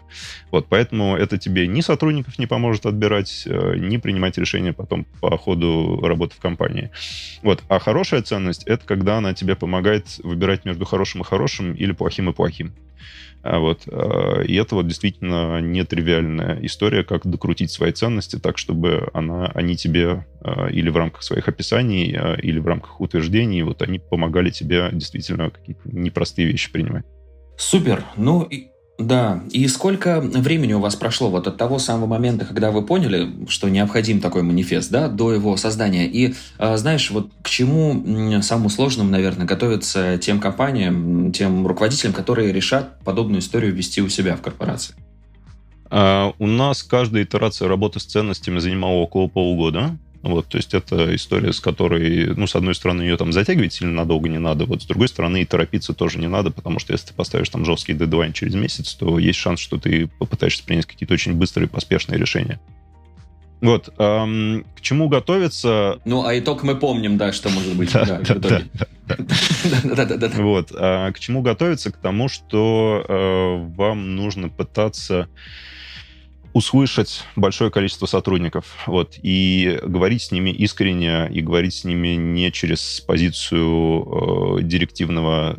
Вот, поэтому это тебе ни сотрудников не поможет отбирать, ни принимать решения потом по ходу работы в компании. Вот, а хорошая ценность — это когда она тебе помогает выбирать между хорошим и хорошим или плохим и плохим. Вот. И это вот действительно нетривиальная история, как докрутить свои ценности так, чтобы они тебе или в рамках своих описаний, или в рамках утверждений, вот, они помогали тебе действительно какие-то непростые вещи принимать. Супер! Ну, и, да. И сколько времени у вас прошло вот от того самого момента, когда вы поняли, что необходим такой манифест, да, до его создания? И, знаешь, вот к чему самому сложному, наверное, готовятся тем компаниям, тем руководителям, которые решат подобную историю вести у себя в корпорации? У нас каждая итерация работы с ценностями занимала около полугода. Вот, то есть это история, с которой, ну, с одной стороны, ее там затягивать сильно надолго не надо, вот, с другой стороны, и торопиться тоже не надо, потому что если ты поставишь там жесткий дедлайн через месяц, то есть шанс, что ты попытаешься принять какие-то очень быстрые, поспешные решения. Вот. К чему готовиться? Ну, а итог мы помним, да, что может быть. Вот. К чему готовиться? К тому, что вам нужно пытаться услышать большое количество сотрудников, вот, и говорить с ними искренне, и говорить с ними не через позицию директивного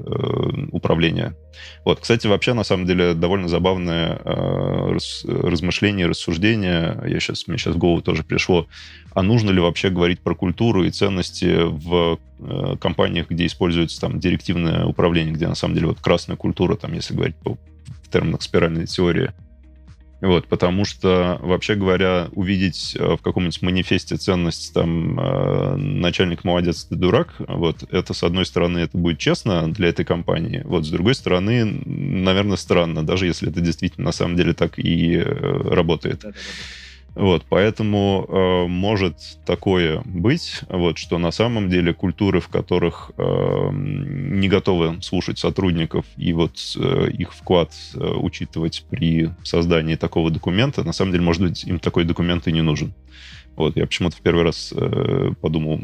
управления. Вот, кстати, вообще, на самом деле, довольно забавное размышление, рассуждение, мне сейчас в голову тоже пришло, а нужно ли вообще говорить про культуру и ценности в компаниях, где используется там директивное управление, где, на самом деле, вот красная культура, там, если говорить в терминах спиральной теории. Вот, потому что, вообще говоря, увидеть в каком-нибудь манифесте ценность там «начальник молодец, ты дурак», вот, это, с одной стороны, это будет честно для этой компании, вот, с другой стороны, наверное, странно, даже если это действительно на самом деле так и работает. Да. Вот, поэтому может такое быть, вот, что на самом деле культуры, в которых не готовы слушать сотрудников и вот их вклад учитывать при создании такого документа, на самом деле, может быть, им такой документ и не нужен. Вот, я почему-то в первый раз подумал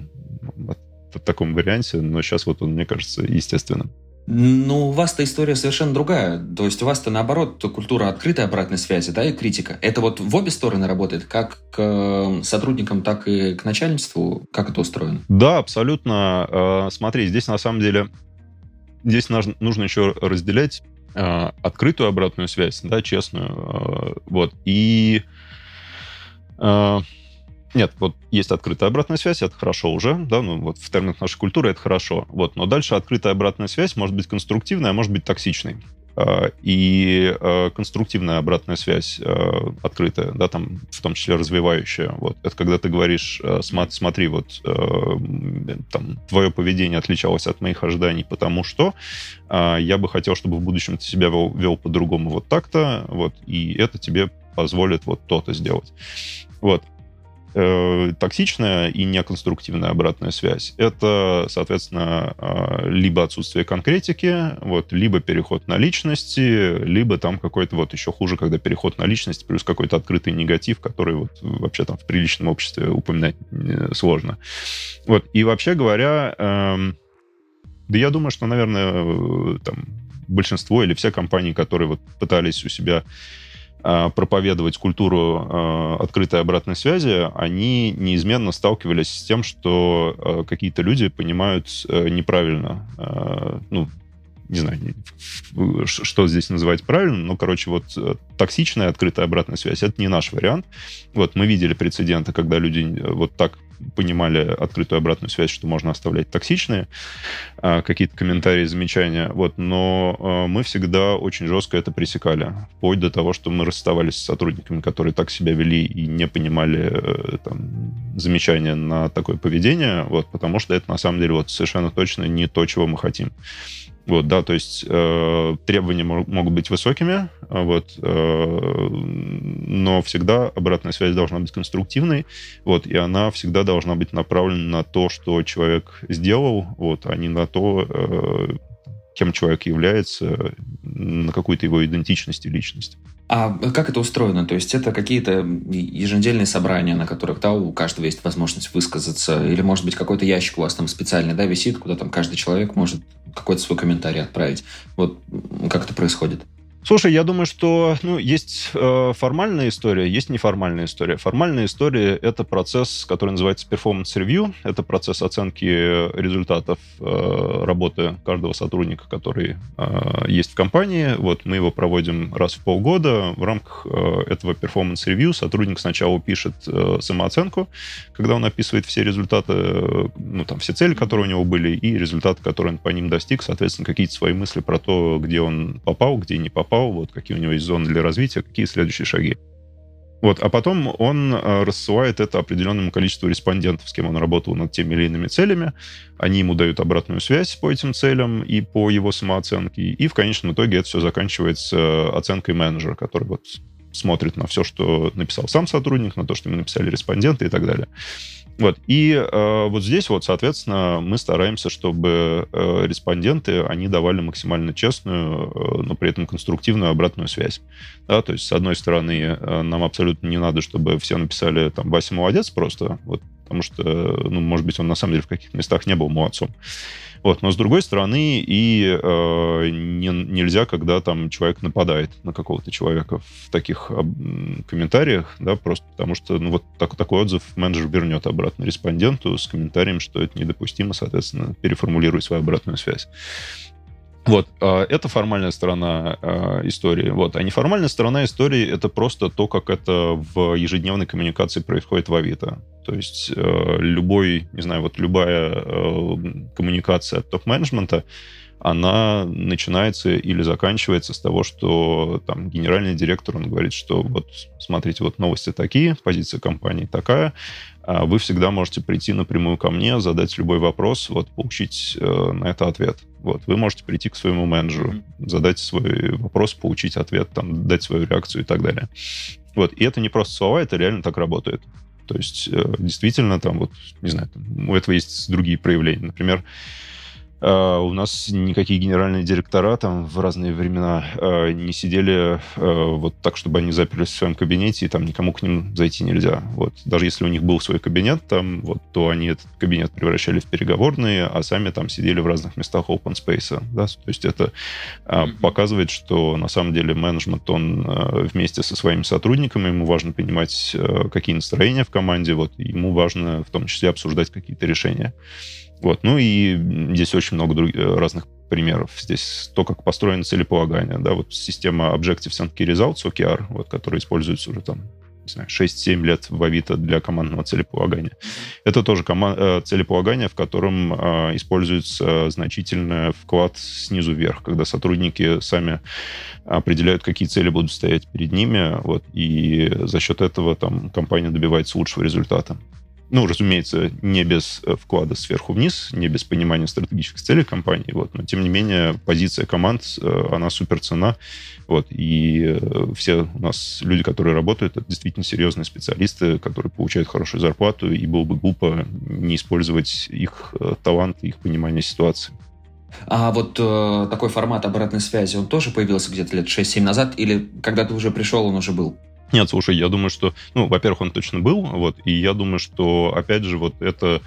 о таком варианте, но сейчас вот он, мне кажется, естественным. Ну, у вас-то история совершенно другая. То есть у вас-то, наоборот, культура открытой обратной связи, да, и критика. Это вот в обе стороны работает, как к сотрудникам, так и к начальству? Как это устроено? Да, абсолютно. Смотри, здесь, на самом деле, здесь нужно еще разделять открытую обратную связь, да, честную, вот, и... Нет, вот есть открытая обратная связь, это хорошо уже, да, ну вот в терминах нашей культуры это хорошо, вот, но дальше открытая обратная связь может быть конструктивной, а может быть токсичной. И конструктивная обратная связь открытая, да, там в том числе развивающая, вот, это когда ты говоришь, смотри, вот, там, твое поведение отличалось от моих ожиданий, потому что я бы хотел, чтобы в будущем ты себя вел по-другому вот так-то, вот, и это тебе позволит вот то-то сделать, вот. Токсичная и неконструктивная обратная связь. Это, соответственно, либо отсутствие конкретики, вот, либо переход на личности, либо там какой-то вот еще хуже, когда переход на личность плюс какой-то открытый негатив, который вот вообще там в приличном обществе упоминать сложно. Вот. И вообще говоря, да, я думаю, что, наверное, там, большинство или все компании, которые вот пытались у себя проповедовать культуру открытой обратной связи, они неизменно сталкивались с тем, что какие-то люди понимают неправильно, ну, не знаю, что здесь называть правильным, но, короче, вот токсичная открытая обратная связь — это не наш вариант. Вот мы видели прецеденты, когда люди вот так понимали открытую обратную связь, что можно оставлять токсичные какие-то комментарии, замечания, вот, но мы всегда очень жестко это пресекали, вплоть до того, что мы расставались с сотрудниками, которые так себя вели и не понимали там замечания на такое поведение, вот, потому что это, на самом деле, вот, совершенно точно не то, чего мы хотим. Вот, да, то есть требования могут быть высокими, вот, но всегда обратная связь должна быть конструктивной, вот, и она всегда должна быть направлена на то, что человек сделал, вот, а не на то, кем человек является, на какую-то его идентичность и личность. А как это устроено? То есть это какие-то еженедельные собрания, на которых, да, у каждого есть возможность высказаться, или, может быть, какой-то ящик у вас там специальный, да, висит, куда там каждый человек может какой-то свой комментарий отправить. Вот как это происходит? Слушай, я думаю, что, ну, есть формальная история, есть неформальная история. Формальная история — это процесс, который называется performance review. Это процесс оценки результатов работы каждого сотрудника, который есть в компании. Вот мы его проводим раз в полгода. В рамках этого performance review сотрудник сначала пишет самооценку, когда он описывает все результаты, ну, там, все цели, которые у него были, и результаты, которые он по ним достиг, соответственно, какие-то свои мысли про то, где он попал, где не попал, вот, какие у него есть зоны для развития, какие следующие шаги. Вот, а потом он рассылает это определенному количеству респондентов, с кем он работал над теми или иными целями. Они ему дают обратную связь по этим целям и по его самооценке. И в конечном итоге это все заканчивается оценкой менеджера, который вот смотрит на все, что написал сам сотрудник, на то, что ему написали респонденты и так далее. Вот. И вот здесь, вот, соответственно, мы стараемся, чтобы респонденты, они давали максимально честную, но при этом конструктивную обратную связь. Да? То есть, с одной стороны, нам абсолютно не надо, чтобы все написали, там, Вася молодец просто, вот, потому что, ну, может быть, он на самом деле в каких-то местах не был молодцом. Вот. Но, с другой стороны, и нельзя, когда там человек нападает на какого-то человека в таких комментариях, да, просто потому что, ну, вот такой отзыв менеджер вернет обратно респонденту с комментарием, что это недопустимо, соответственно, переформулируй свою обратную связь. Вот. Это формальная сторона истории. Вот. А неформальная сторона истории — это просто то, как это в ежедневной коммуникации происходит в Авито. То есть любой, не знаю, вот любая коммуникация от топ-менеджмента, она начинается или заканчивается с того, что там генеральный директор, он говорит, что вот смотрите, вот новости такие, позиция компании такая, вы всегда можете прийти напрямую ко мне, задать любой вопрос, вот, получить на это ответ. Вот, вы можете прийти к своему менеджеру, задать свой вопрос, получить ответ, там, дать свою реакцию и так далее. Вот, и это не просто слова, это реально так работает. То есть, действительно, там, вот, не знаю, там, у этого есть другие проявления. Например, у нас никакие генеральные директора там в разные времена не сидели вот так, чтобы они заперлись в своем кабинете, и там никому к ним зайти нельзя. Вот. Даже если у них был свой кабинет, там, вот, то они этот кабинет превращали в переговорные, а сами там сидели в разных местах open space. Да? То есть это показывает, что на самом деле менеджмент, он вместе со своими сотрудниками, ему важно понимать, какие настроения в команде, вот, ему важно в том числе обсуждать какие-то решения. Вот. Ну и здесь очень много разных примеров. Здесь то, как построено целеполагание. Да? Вот система Objectives and Key Results, OKR, вот, которая используется уже там, не знаю, 6-7 лет в Авито для командного целеполагания. Это тоже целеполагание, в котором используется значительный вклад снизу вверх, когда сотрудники сами определяют, какие цели будут стоять перед ними, вот, и за счет этого там, компания добивается лучшего результата. Ну, разумеется, не без вклада сверху вниз, не без понимания стратегических целей компании, вот, но, тем не менее, позиция команд, она суперценна, вот, и все у нас люди, которые работают, это действительно серьезные специалисты, которые получают хорошую зарплату, и было бы глупо не использовать их талант, их понимание ситуации. А вот такой формат обратной связи, он тоже появился где-то лет 6-7 назад, или когда ты уже пришел, он уже был? Нет, слушай, я думаю, что... Ну, во-первых, он точно был, вот, и я думаю, что, опять же, вот это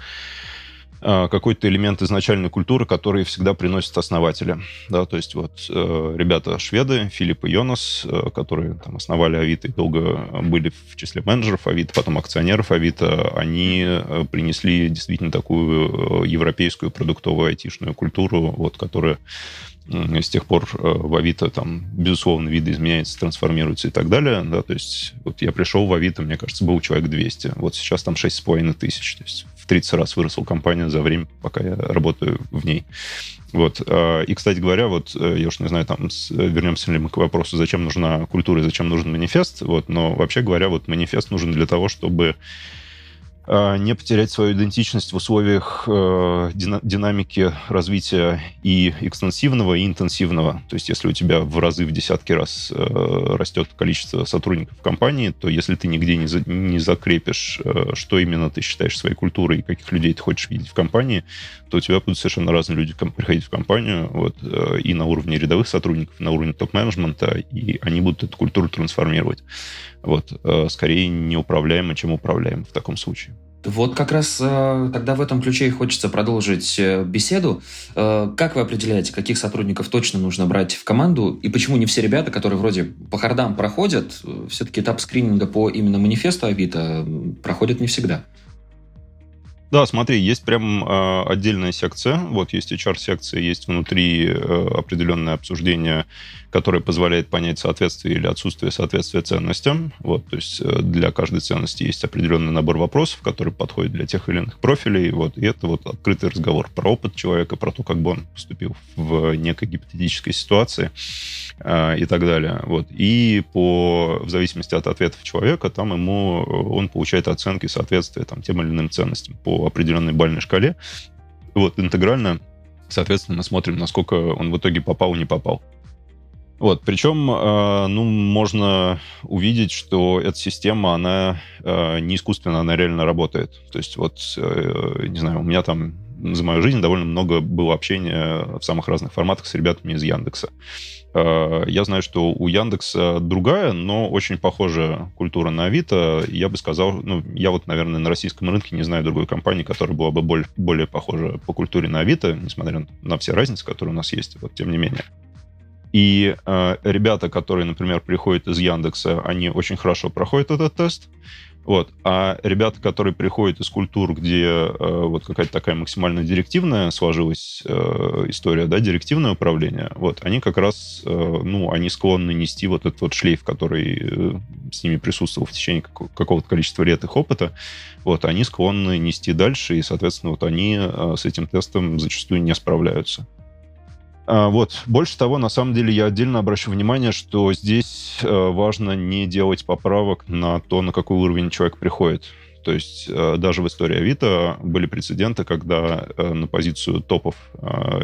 какой-то элемент изначальной культуры, который всегда приносят основатели, да, то есть вот ребята шведы, Филипп и Йонас, которые там основали Авито и долго были в числе менеджеров Авито, потом акционеров Авито, они принесли действительно такую европейскую продуктовую айтишную культуру, вот, которая... С тех пор в Авито там, безусловно, виды изменяются, трансформируются и так далее. Да? То есть вот я пришел в Авито, мне кажется, был человек 200. Вот сейчас там 6,5 тысяч. То есть в 30 раз выросла компания за время, пока я работаю в ней. Вот. И, кстати говоря, вот я уж не знаю, там, вернемся ли мы к вопросу, зачем нужна культура и зачем нужен манифест. Вот. Но вообще говоря, вот манифест нужен для того, чтобы не потерять свою идентичность в условиях динамики развития и экстенсивного, и интенсивного. То есть если у тебя в разы, в десятки раз растет количество сотрудников компании, то если ты нигде не закрепишь, что именно ты считаешь своей культурой и каких людей ты хочешь видеть в компании, то у тебя будут совершенно разные люди приходить в компанию, вот, и на уровне рядовых сотрудников, и на уровне топ-менеджмента, и они будут эту культуру трансформировать. Вот, скорее неуправляемо, чем управляемо в таком случае. Вот как раз тогда в этом ключе и хочется продолжить беседу. Как вы определяете, каких сотрудников точно нужно брать в команду, и почему не все ребята, которые вроде по хардам проходят, все-таки этап скрининга по именно манифесту Авито проходят не всегда? Да, смотри, есть прям отдельная секция, вот есть HR-секция, есть внутри определенное обсуждение, которое позволяет понять соответствие или отсутствие соответствия ценностям, вот, то есть для каждой ценности есть определенный набор вопросов, которые подходят для тех или иных профилей, вот, и это вот открытый разговор про опыт человека, про то, как бы он поступил в некой гипотетической ситуации и так далее, вот, и в зависимости от ответов человека, там он получает оценки соответствия там, тем или иным ценностям по определенной бальной шкале. Вот, интегрально, соответственно, мы смотрим, насколько он в итоге попал, не попал. Вот, причем, ну, можно увидеть, что эта система, она не искусственная, она реально работает. То есть вот, не знаю, у меня там за мою жизнь довольно много было общения в самых разных форматах с ребятами из Яндекса. Я знаю, что у Яндекса другая, но очень похожая культура на Авито. Я бы сказал, ну, я вот, наверное, на российском рынке не знаю другой компании, которая была бы более похожа по культуре на Авито, несмотря на все разницы, которые у нас есть, вот тем не менее. И ребята, которые, например, приходят из Яндекса, они очень хорошо проходят этот тест. Вот. А ребята, которые приходят из культур, где вот какая-то такая максимально директивная сложилась история, да, директивное управление, вот, они как раз, ну, они склонны нести вот этот вот шлейф, который с ними присутствовал в течение какого-то количества лет их опыта, вот, они склонны нести дальше, и, соответственно, вот они с этим тестом зачастую не справляются. Вот. Больше того, на самом деле, я отдельно обращу внимание, что здесь важно не делать поправок на то, на какой уровень человек приходит. То есть даже в истории Авито были прецеденты, когда на позицию топов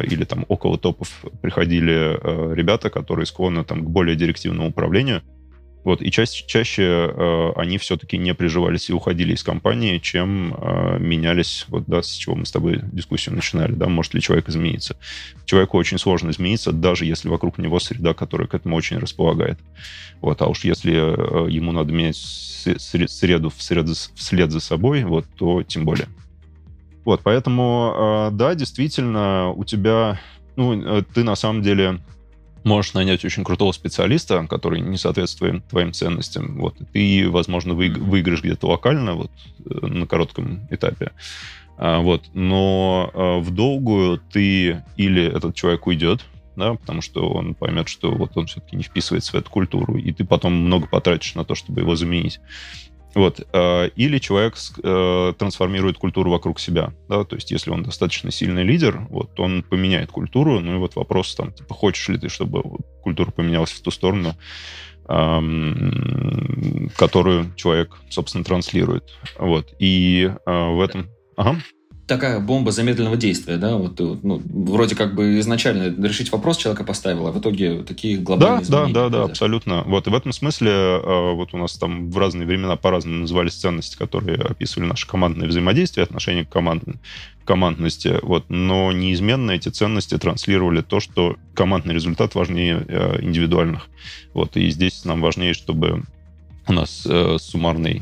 или там около топов приходили ребята, которые склонны там к более директивному управлению. Вот. И чаще они все-таки не приживались и уходили из компании, чем менялись, вот, да, с чего мы с тобой дискуссию начинали, да, может ли человек измениться. Человеку очень сложно измениться, даже если вокруг него среда, которая к этому очень располагает. Вот. А уж если ему надо менять среду вслед за собой, вот, то тем более. Вот, поэтому, да, действительно, у тебя... Ну, ты на самом деле... Можешь нанять очень крутого специалиста, который не соответствует твоим ценностям. Вот. Ты, возможно, выиграешь где-то локально, вот, на коротком этапе. Вот. Но в долгую ты или этот человек уйдет, да, потому что он поймет, что вот он все-таки не вписывается в эту культуру, и ты потом много потратишь на то, чтобы его заменить. Вот. Или человек трансформирует культуру вокруг себя. Да? То есть если он достаточно сильный лидер, вот, он поменяет культуру. Ну и вот вопрос, там, типа, хочешь ли ты, чтобы культура поменялась в ту сторону, которую человек, собственно, транслирует. Вот. И в этом... Ага. Такая бомба замедленного действия, да? Вот, ну, вроде как бы изначально решить вопрос человека поставил, а в итоге такие глобальные изменения. Да, абсолютно. Вот, и в этом смысле вот у нас там в разные времена по-разному назывались ценности, которые описывали наше командное взаимодействие, отношение к командности. Вот, но неизменно эти ценности транслировали то, что командный результат важнее индивидуальных. Вот, и здесь нам важнее, чтобы... У нас суммарный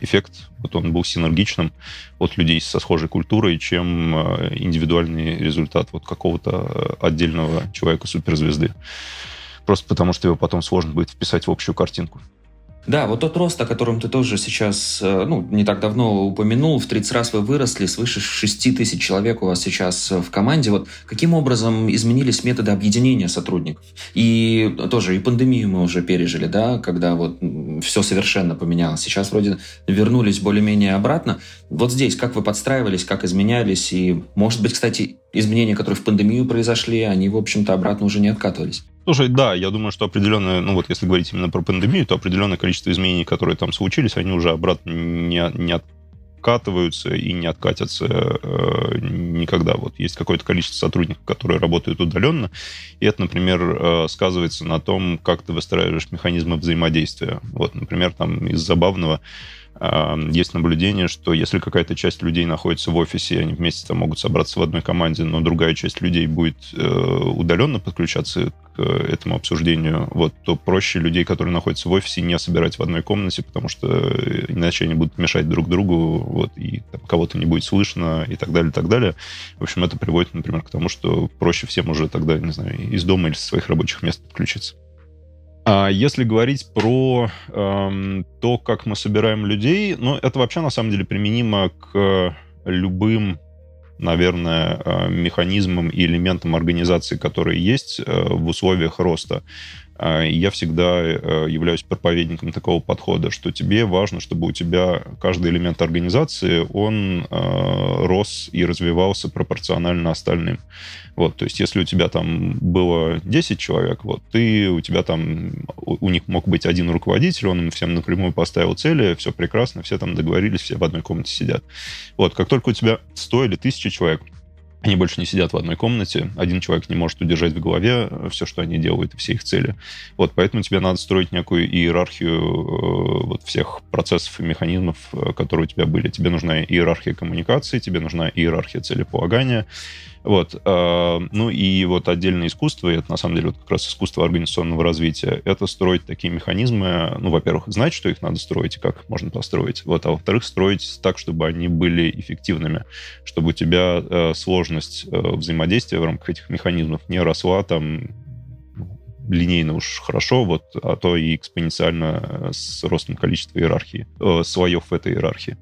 эффект, вот он был синергичным от людей со схожей культурой, чем индивидуальный результат вот какого-то отдельного человека-суперзвезды. Просто потому, что его потом сложно будет вписать в общую картинку. Да, вот тот рост, о котором ты тоже сейчас, ну, не так давно упомянул, в 30 раз вы выросли, свыше 6 тысяч человек у вас сейчас в команде. Вот каким образом изменились методы объединения сотрудников? И тоже, и пандемию мы уже пережили, да, когда вот все совершенно поменялось. Сейчас вроде вернулись более-менее обратно. Вот здесь, как вы подстраивались, как изменялись? И, может быть, кстати, изменения, которые в пандемию произошли, они, в общем-то, обратно уже не откатывались. Слушай, да, я думаю, что определенное, ну вот если говорить именно про пандемию, то определенное количество изменений, которые там случились, они уже обратно не откатываются и не откатятся никогда. Вот есть какое-то количество сотрудников, которые работают удаленно, и это, например, сказывается на том, как ты выстраиваешь механизмы взаимодействия. Вот, например, там из забавного есть наблюдение, что если какая-то часть людей находится в офисе, они вместе там могут собраться в одной команде, но другая часть людей будет удаленно подключаться к этому обсуждению, вот, то проще людей, которые находятся в офисе, не собирать в одной комнате, потому что иначе они будут мешать друг другу, вот, и там кого-то не будет слышно, и так далее, и так далее. В общем, это приводит, например, к тому, что проще всем уже тогда, не знаю, из дома или со своих рабочих мест подключиться. А если говорить про то, как мы собираем людей, ну, это вообще, на самом деле, применимо к любым, наверное, механизмам и элементам организации, которые есть в условиях роста. Я всегда являюсь проповедником такого подхода, что тебе важно, чтобы у тебя каждый элемент организации, он рос и развивался пропорционально остальным. Вот, то есть если у тебя там было 10 человек, вот, у них мог быть один руководитель, он им всем напрямую поставил цели, все прекрасно, все там договорились, все в одной комнате сидят. Вот, как только у тебя 100 или 1000 человек, Они больше не сидят в одной комнате, один человек не может удержать в голове все, что они делают, и все их цели. Вот, поэтому тебе надо строить некую иерархию вот всех процессов и механизмов, которые у тебя были. Тебе нужна иерархия коммуникации, тебе нужна иерархия целеполагания. Вот. Ну и вот отдельное искусство, и это на самом деле вот как раз искусство организационного развития, это строить такие механизмы, ну, во-первых, знать, что их надо строить и как можно построить, вот, а во-вторых, строить так, чтобы они были эффективными, чтобы у тебя сложность взаимодействия в рамках этих механизмов не росла там линейно уж хорошо, вот, а то и экспоненциально с ростом количества иерархии, слоев в этой иерархии.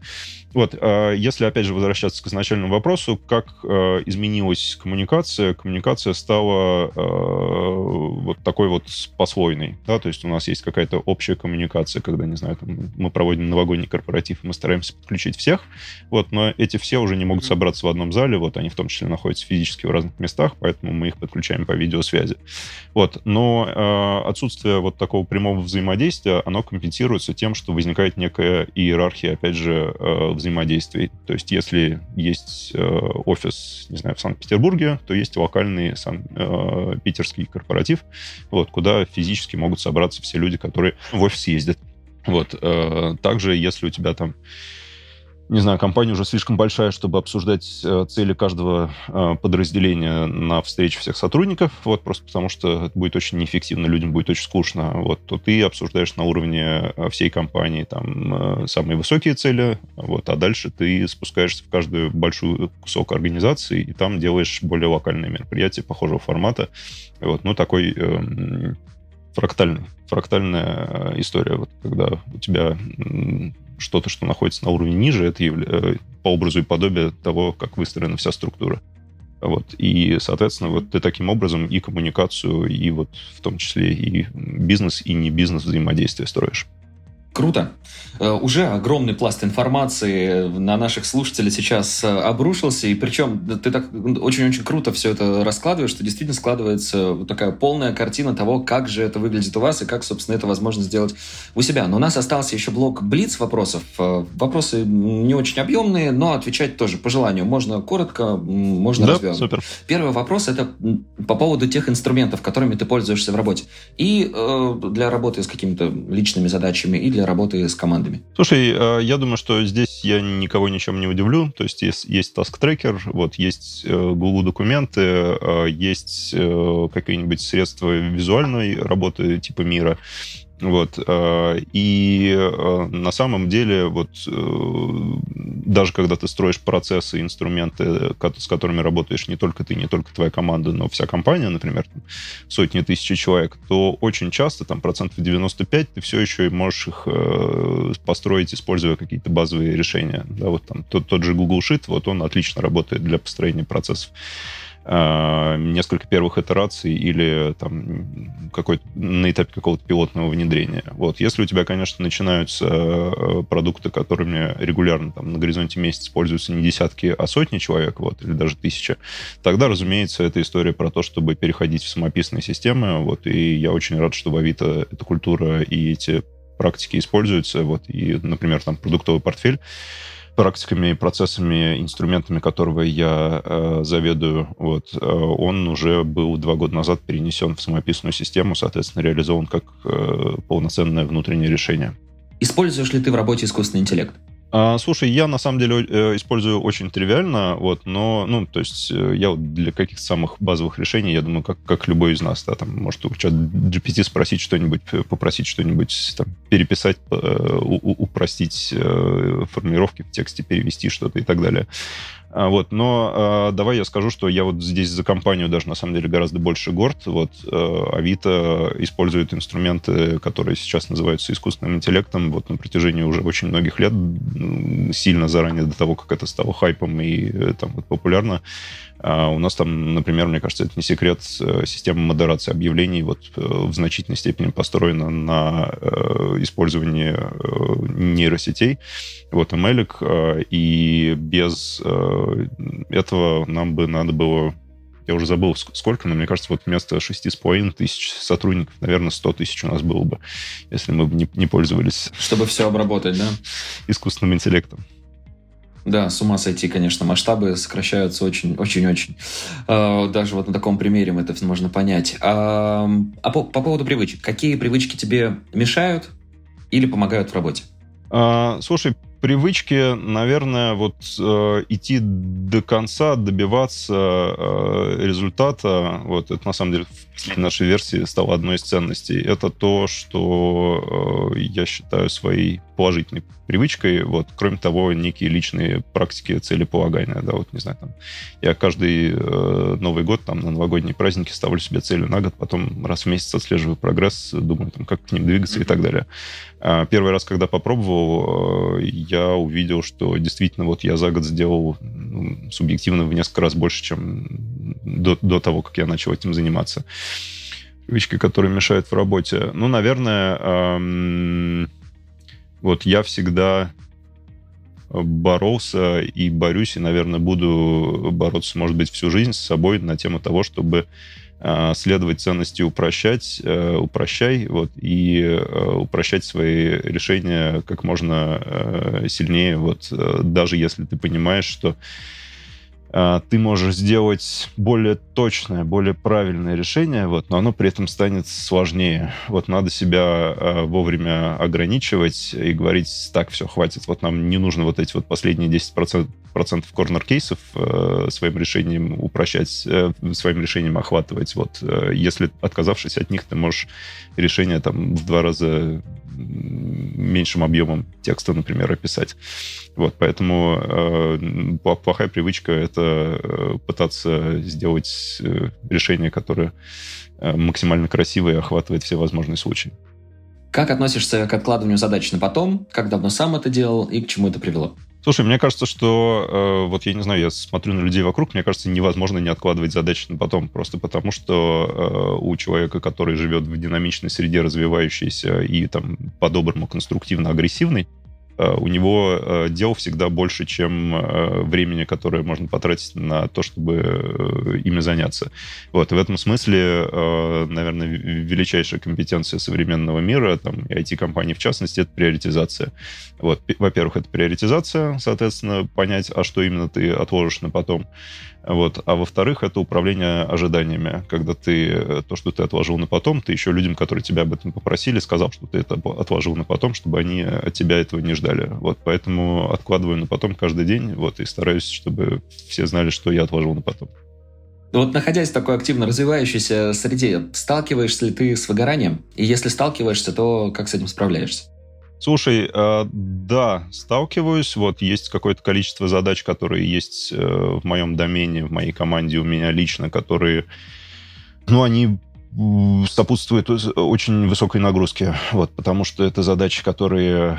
Вот, если, опять же, возвращаться к изначальному вопросу, как изменилась коммуникация, коммуникация стала вот такой вот послойной, да, то есть у нас есть какая-то общая коммуникация, когда, не знаю, там, мы проводим новогодний корпоратив, и мы стараемся подключить всех, вот, но эти все уже не могут собраться в одном зале, вот, они в том числе находятся физически в разных местах, поэтому мы их подключаем по видеосвязи, вот, но отсутствие вот такого прямого взаимодействия, оно компенсируется тем, что возникает некая иерархия, опять же, взаимодействий. То есть, если есть офис, не знаю, в Санкт-Петербурге, то есть локальный питерский корпоратив, вот, куда физически могут собраться все люди, которые в офис ездят. Вот. Также, если у тебя там, не знаю, компания уже слишком большая, чтобы обсуждать цели каждого подразделения на встрече всех сотрудников, вот, просто потому что это будет очень неэффективно, людям будет очень скучно, вот, то ты обсуждаешь на уровне всей компании там самые высокие цели, вот, а дальше ты спускаешься в каждую большую кусок организации и там делаешь более локальные мероприятия похожего формата. Вот, ну, такой фрактальная история, вот, когда у тебя что-то, что находится на уровне ниже, это по образу и подобию того, как выстроена вся структура. Вот. И, соответственно, вот ты таким образом и коммуникацию, и вот в том числе и бизнес, и не бизнес взаимодействие строишь. Круто. Уже огромный пласт информации на наших слушателей сейчас обрушился, и причем ты так очень-очень круто все это раскладываешь, что действительно складывается вот такая полная картина того, как же это выглядит у вас и как, собственно, это возможно сделать у себя. Но у нас остался еще блок блиц-вопросов. Вопросы не очень объемные, но отвечать тоже по желанию. Можно коротко, можно развернуто. Да, супер. Первый вопрос – это по поводу тех инструментов, которыми ты пользуешься в работе. И для работы с какими-то личными задачами, и для работы с командами. Слушай, я думаю, что здесь я никого ничем не удивлю. То есть task-tracker, вот, есть Google документы, есть какие-нибудь средства визуальной работы типа Мира. Вот. И на самом деле вот, даже когда ты строишь процессы, инструменты, с которыми работаешь не только ты, не только твоя команда, но вся компания, например, там, сотни тысяч человек, то очень часто, там, 95%, ты все еще можешь их построить, используя какие-то базовые решения. Да, вот там, тот же Google Sheet, вот он отлично работает для построения процессов. Несколько первых итераций или там, на этапе какого-то пилотного внедрения. Вот. Если у тебя, конечно, начинаются продукты, которыми регулярно там, на горизонте месяца пользуются не десятки, а сотни человек, вот, или даже 1000, тогда, разумеется, это история про то, чтобы переходить в самописные системы. Вот. И я очень рад, что в Авито эта культура и эти практики используются. Вот. И, например, там продуктовый портфель, практиками, процессами, инструментами, которого я заведую, вот, он уже был 2 года назад перенесен в самописную систему, соответственно, реализован как полноценное внутреннее решение. Используешь ли ты в работе искусственный интеллект? Слушай, я на самом деле использую очень тривиально, вот, но, ну, то есть я вот для каких-то самых базовых решений, я думаю, как любой из нас, да, там, может, у GPT спросить что-нибудь, попросить что-нибудь, там, переписать, упростить формулировки в тексте, перевести что-то и так далее. Вот, но давай я скажу, что я вот здесь за компанию даже, на самом деле, гораздо больше горд. Вот, Авито использует инструменты, которые сейчас называются искусственным интеллектом, вот, на протяжении уже очень многих лет, сильно заранее до того, как это стало хайпом и там, вот, популярно. У нас там, например, мне кажется, это не секрет, система модерации объявлений вот, в значительной степени построена на использовании нейросетей, вот, ML-ек, и без этого нам бы надо было, я уже забыл сколько, но мне кажется, вот вместо 6500 сотрудников, наверное, 100 тысяч у нас было бы, если мы бы не пользовались. Чтобы все обработать, да? Искусственным интеллектом. Да, с ума сойти, конечно, масштабы сокращаются очень-очень-очень. Даже вот на таком примере мы это можно понять. По поводу привычек. Какие привычки тебе мешают или помогают в работе? Слушай, привычки, наверное, вот идти до конца, добиваться результата, вот это на самом деле в нашей версии стало одной из ценностей. Это то, что я считаю своей положительной привычкой. Вот, кроме того, некие личные практики целеполагания. Да, вот не знаю, там я каждый Новый год там, на новогодние праздники ставлю себе целью на год, потом раз в месяц отслеживаю прогресс, думаю, там, как к ним двигаться и так далее. Первый раз, когда попробовал, я увидел, что действительно вот я за год сделал субъективно в несколько раз больше, чем до того, как я начал этим заниматься. Привычки, которые мешают в работе. Ну, наверное, вот я всегда боролся и борюсь, и, наверное, буду бороться, может быть, всю жизнь с собой на тему того, чтобы следовать ценности упрощай, вот, и упрощать свои решения как можно сильнее, вот, даже если ты понимаешь, что ты можешь сделать более точное, более правильное решение, вот, но оно при этом станет сложнее. Вот надо себя вовремя ограничивать и говорить, так, все, хватит, вот нам не нужно вот эти вот последние 10% корнер-кейсов своим решением упрощать, своим решением охватывать. Вот, если, отказавшись от них, ты можешь решение там в 2 раза меньшим объемом текста, например, описать. Вот, поэтому плохая привычка — это пытаться сделать решение, которое максимально красивое и охватывает все возможные случаи. Как относишься к откладыванию задач на потом? Как давно сам это делал и к чему это привело? Слушай, мне кажется, что, вот я не знаю, я смотрю на людей вокруг, мне кажется, невозможно не откладывать задачи на потом, просто потому что у человека, который живет в динамичной среде, развивающейся и там по-доброму конструктивно-агрессивной, у него дел всегда больше, чем времени, которое можно потратить на то, чтобы ими заняться. Вот. И в этом смысле, наверное, величайшая компетенция современного мира, там, и IT-компаний в частности, это приоритизация. Вот. Во-первых, это приоритизация, соответственно, понять, а что именно ты отложишь на потом. Вот. А во-вторых, это управление ожиданиями. Когда ты то, что ты отложил на потом, ты еще людям, которые тебя об этом попросили, сказал, что ты это отложил на потом, чтобы они от тебя этого не ждали. Вот. Поэтому откладываю на потом каждый день, вот, и стараюсь, чтобы все знали, что я отложил на потом. Вот, находясь в такой активно развивающейся среде, сталкиваешься ли ты с выгоранием? И если сталкиваешься, то как с этим справляешься? Слушай, да, сталкиваюсь. Вот есть какое-то количество задач, которые есть в моем домене, в моей команде, у меня лично, которые, ну, они сопутствует очень высокой нагрузке, вот, потому что это задачи, которые,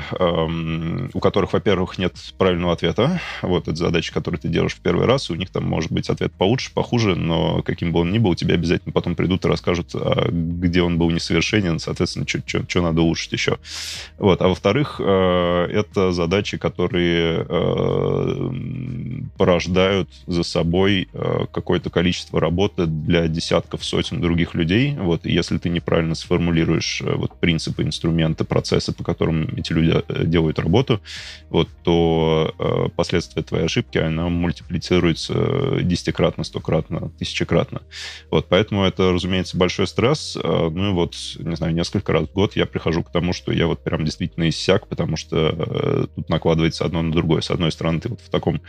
у которых, во-первых, нет правильного ответа. Вот, это задачи, которые ты делаешь в первый раз, у них там может быть ответ получше, похуже, но каким бы он ни был, тебе обязательно потом придут и расскажут, где он был несовершенен, соответственно, что надо улучшить еще. Вот. А во-вторых, это задачи, которые порождают за собой какое-то количество работы для десятков, сотен других людей. Вот, и если ты неправильно сформулируешь вот принципы, инструменты, процессы, по которым эти люди делают работу, вот, то последствия твоей ошибки, она мультиплицируется 10-кратно, 100-кратно, 1000-кратно. Вот, поэтому это, разумеется, большой стресс. Ну и вот, не знаю, несколько раз в год я прихожу к тому, что я вот прям действительно иссяк, потому что тут накладывается одно на другое. С одной стороны, ты вот в таком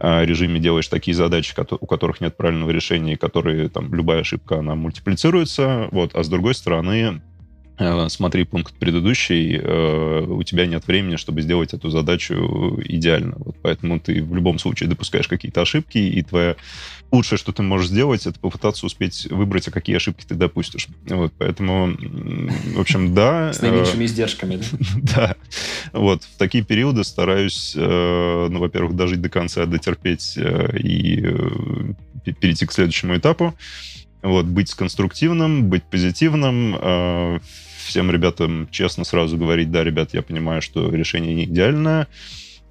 режиме делаешь такие задачи, у которых нет правильного решения, и которые, там, любая ошибка, она мультиплицируется, вот, а с другой стороны, смотри пункт предыдущий, у тебя нет времени, чтобы сделать эту задачу идеально, вот, поэтому ты в любом случае допускаешь какие-то ошибки, и твоя лучшее, что ты можешь сделать, это попытаться успеть выбрать, а какие ошибки ты допустишь. Вот, поэтому, в общем, да. С наименьшими издержками, да? Да. Вот, в такие периоды стараюсь, ну, во-первых, дожить до конца, дотерпеть и перейти к следующему этапу. Вот, быть конструктивным, быть позитивным, всем ребятам честно сразу говорить, да, ребят, я понимаю, что решение не идеальное.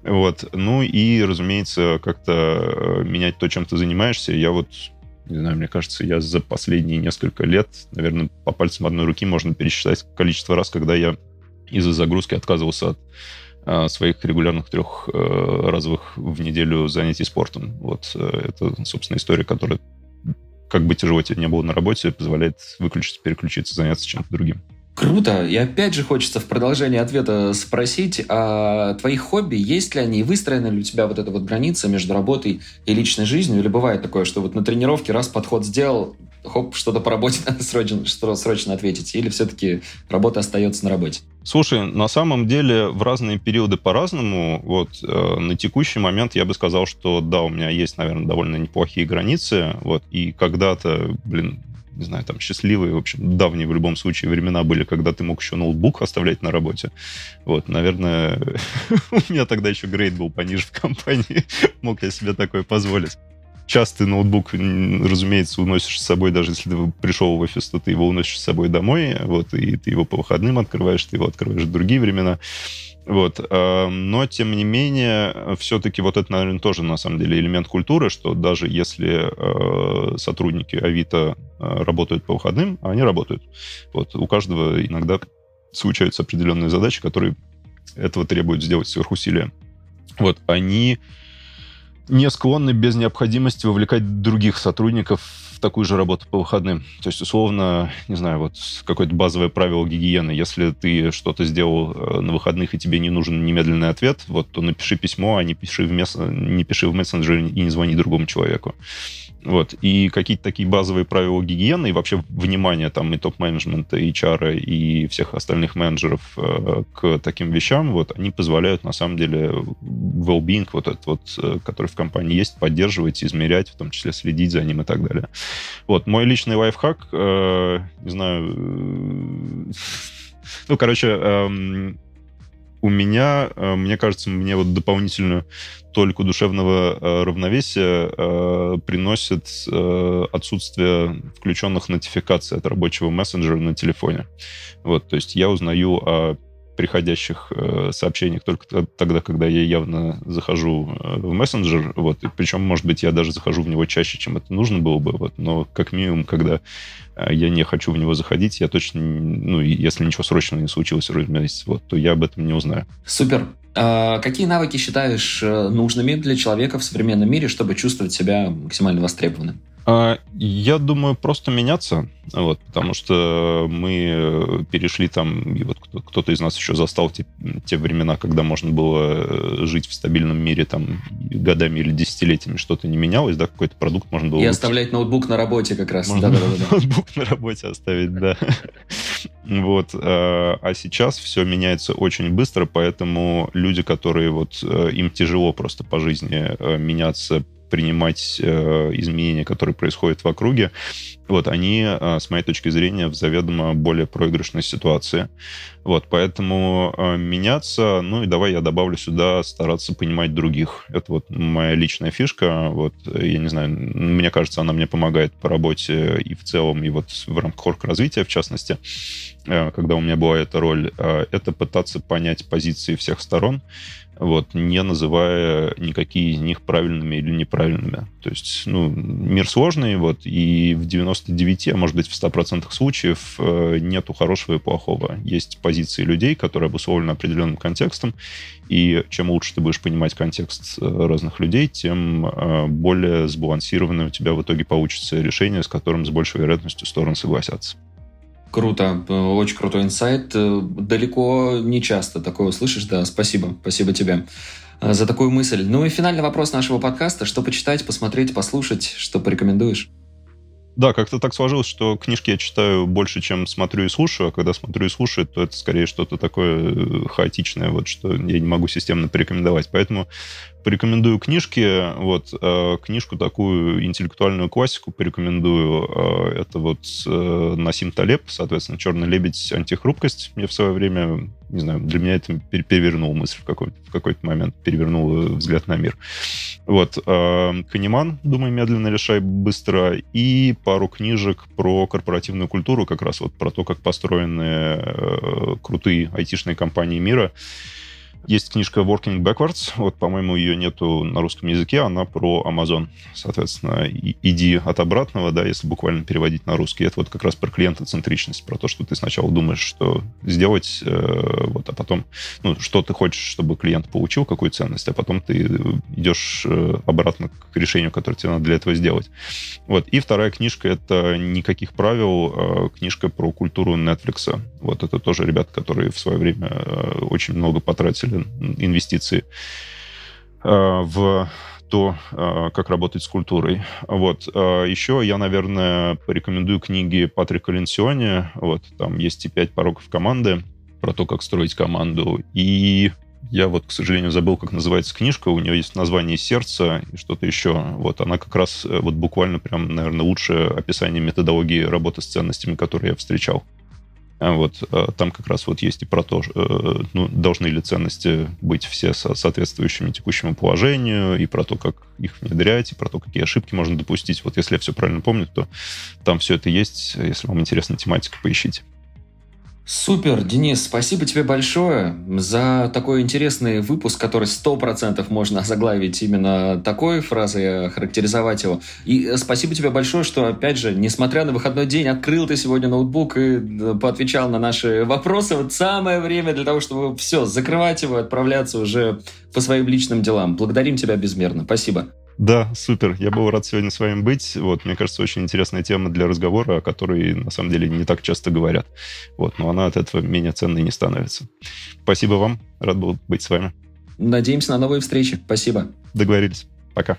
Вот. Ну и, разумеется, как-то менять то, чем ты занимаешься. Я вот, не знаю, мне кажется, я за последние несколько лет, наверное, по пальцам одной руки можно пересчитать количество раз, когда я из-за загрузки отказывался от своих регулярных 3-разовых в неделю занятий спортом. Вот это, собственно, история, которая, как бы тяжело тебе не было на работе, позволяет выключиться, переключиться, заняться чем-то другим. Круто. И опять же хочется в продолжении ответа спросить, а твои хобби, есть ли они, и выстроена ли у тебя вот эта вот граница между работой и личной жизнью? Или бывает такое, что вот на тренировке раз подход сделал, хоп, что-то по работе надо срочно ответить? Или все-таки работа остается на работе? Слушай, на самом деле в разные периоды по-разному. Вот на текущий момент я бы сказал, что да, у меня есть, наверное, довольно неплохие границы. Вот, и когда-то, не знаю, там счастливые, в общем, давние в любом случае времена были, когда ты мог еще ноутбук оставлять на работе. Вот, наверное, у меня тогда еще грейд был пониже в компании. Мог я себе такое позволить. Сейчас ты ноутбук, разумеется, уносишь с собой, даже если ты пришел в офис, то ты его уносишь с собой домой, вот, и ты его по выходным открываешь, ты его открываешь в другие времена. Вот. Но, тем не менее, все-таки вот это, наверное, тоже, на самом деле, элемент культуры, что даже если сотрудники Авито работают по выходным, они работают. Вот. У каждого иногда случаются определенные задачи, которые этого требуют сделать сверхусилия. Вот. Они не склонны без необходимости вовлекать других сотрудников в такую же работу по выходным. То есть, условно, не знаю, вот какое-то базовое правило гигиены. Если ты что-то сделал на выходных, и тебе не нужен немедленный ответ, вот, то напиши письмо, а не пиши в мессенджере и не звони другому человеку. Вот. И какие-то такие базовые правила гигиены, и вообще внимание там и топ-менеджмента, и HR, и всех остальных менеджеров к таким вещам, вот, они позволяют, на самом деле, well-being, вот этот вот, который в компании есть, поддерживать, измерять, в том числе следить за ним и так далее. Вот. Мой личный лайфхак, не знаю, ну, короче, у меня, мне кажется, мне вот дополнительную толику душевного равновесия приносит отсутствие включенных нотификаций от рабочего мессенджера на телефоне. Вот, то есть я узнаю о приходящих сообщениях только тогда, когда я явно захожу в мессенджер. Вот. И причем, может быть, я даже захожу в него чаще, чем это нужно было бы. Вот. Но как минимум, когда я не хочу в него заходить, я точно, ну, если ничего срочного не случилось, вот, то я об этом не узнаю. Супер. А какие навыки считаешь нужными для человека в современном мире, чтобы чувствовать себя максимально востребованным? Я думаю, просто меняться, вот, потому что мы перешли там, и вот кто-то из нас еще застал те времена, когда можно было жить в стабильном мире там годами или десятилетиями, что-то не менялось, да, какой-то продукт можно было... И оставлять ноутбук на работе как раз. Можно ноутбук на работе оставить, да. Вот. А сейчас все меняется очень быстро, поэтому люди, которые вот им тяжело просто по жизни меняться, принимать изменения, которые происходят в округе, вот, они, с моей точки зрения, в заведомо более проигрышной ситуации. Вот, поэтому меняться, ну и давай я добавлю сюда стараться понимать других. Это вот моя личная фишка, вот, я не знаю, мне кажется, она мне помогает по работе и в целом, и вот в рамках оргразвития, в частности, когда у меня была эта роль, это пытаться понять позиции всех сторон, вот, не называя никакие из них правильными или неправильными. То есть, ну, мир сложный, вот, и в 99, а может быть в 100% случаев нету хорошего и плохого. Есть позиции людей, которые обусловлены определенным контекстом, и чем лучше ты будешь понимать контекст разных людей, тем более сбалансированное у тебя в итоге получится решение, с которым с большей вероятностью стороны согласятся. Круто, очень крутой инсайт. Далеко не часто такое услышишь, да, спасибо тебе за такую мысль. Ну и финальный вопрос нашего подкаста. Что почитать, посмотреть, послушать, что порекомендуешь? Да, как-то так сложилось, что книжки я читаю больше, чем смотрю и слушаю, а когда смотрю и слушаю, то это скорее что-то такое хаотичное, вот, что я не могу системно порекомендовать. Поэтому порекомендую книжки, вот, книжку такую, интеллектуальную классику порекомендую. Это вот Насим Талеб, соответственно, «Черный лебедь. Антихрупкость». Мне в свое время, не знаю, для меня это перевернуло мысль в какой-то момент, перевернуло взгляд на мир. Вот, Канеман, «Думай медленно, решай быстро», и пару книжек про корпоративную культуру, как раз вот про то, как построены крутые айтишные компании мира. Есть книжка Working Backwards, вот, по-моему, ее нету на русском языке, она про Amazon, соответственно, иди от обратного, да, если буквально переводить на русский, это вот как раз про клиентоцентричность, про то, что ты сначала думаешь, что сделать, вот, а потом, ну, что ты хочешь, чтобы клиент получил, какую ценность, а потом ты идешь обратно к решению, которое тебе надо для этого сделать. Вот, и вторая книжка — это «Никаких правил», книжка про культуру Netflix, вот, это тоже ребята, которые в свое время очень много потратили инвестиции в то, как работать с культурой. Вот. Еще я, наверное, порекомендую книги Патрика Ленсионе. Вот. Там есть и 5 пороков команды, про то, как строить команду. И я вот, к сожалению, забыл, как называется книжка. У нее есть название «Сердце» и что-то еще. Вот. Она как раз вот буквально прям, наверное, лучшее описание методологии работы с ценностями, которые я встречал. Вот, там как раз вот есть и про то, ну, должны ли ценности быть все соответствующими текущему положению, и про то, как их внедрять, и про то, какие ошибки можно допустить. Вот если я все правильно помню, то там все это есть. Если вам интересна тематика, поищите. Супер, Денис, спасибо тебе большое за такой интересный выпуск, который 100% можно озаглавить именно такой фразой, характеризовать его. И спасибо тебе большое, что, опять же, несмотря на выходной день, открыл ты сегодня ноутбук и поотвечал на наши вопросы. Вот самое время для того, чтобы все, закрывать его и отправляться уже по своим личным делам. Благодарим тебя безмерно, спасибо. Да, супер. Я был рад сегодня с вами быть. Вот, мне кажется, очень интересная тема для разговора, о которой, на самом деле, не так часто говорят. Вот, но она от этого менее ценной не становится. Спасибо вам. Рад был быть с вами. Надеемся на новые встречи. Спасибо. Договорились. Пока.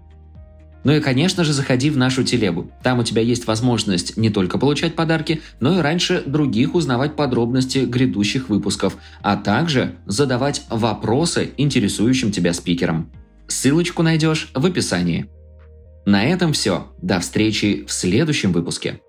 Ну и, конечно же, заходи в нашу телегу. Там у тебя есть возможность не только получать подарки, но и раньше других узнавать подробности грядущих выпусков, а также задавать вопросы интересующим тебя спикерам. Ссылочку найдешь в описании. На этом все. До встречи в следующем выпуске.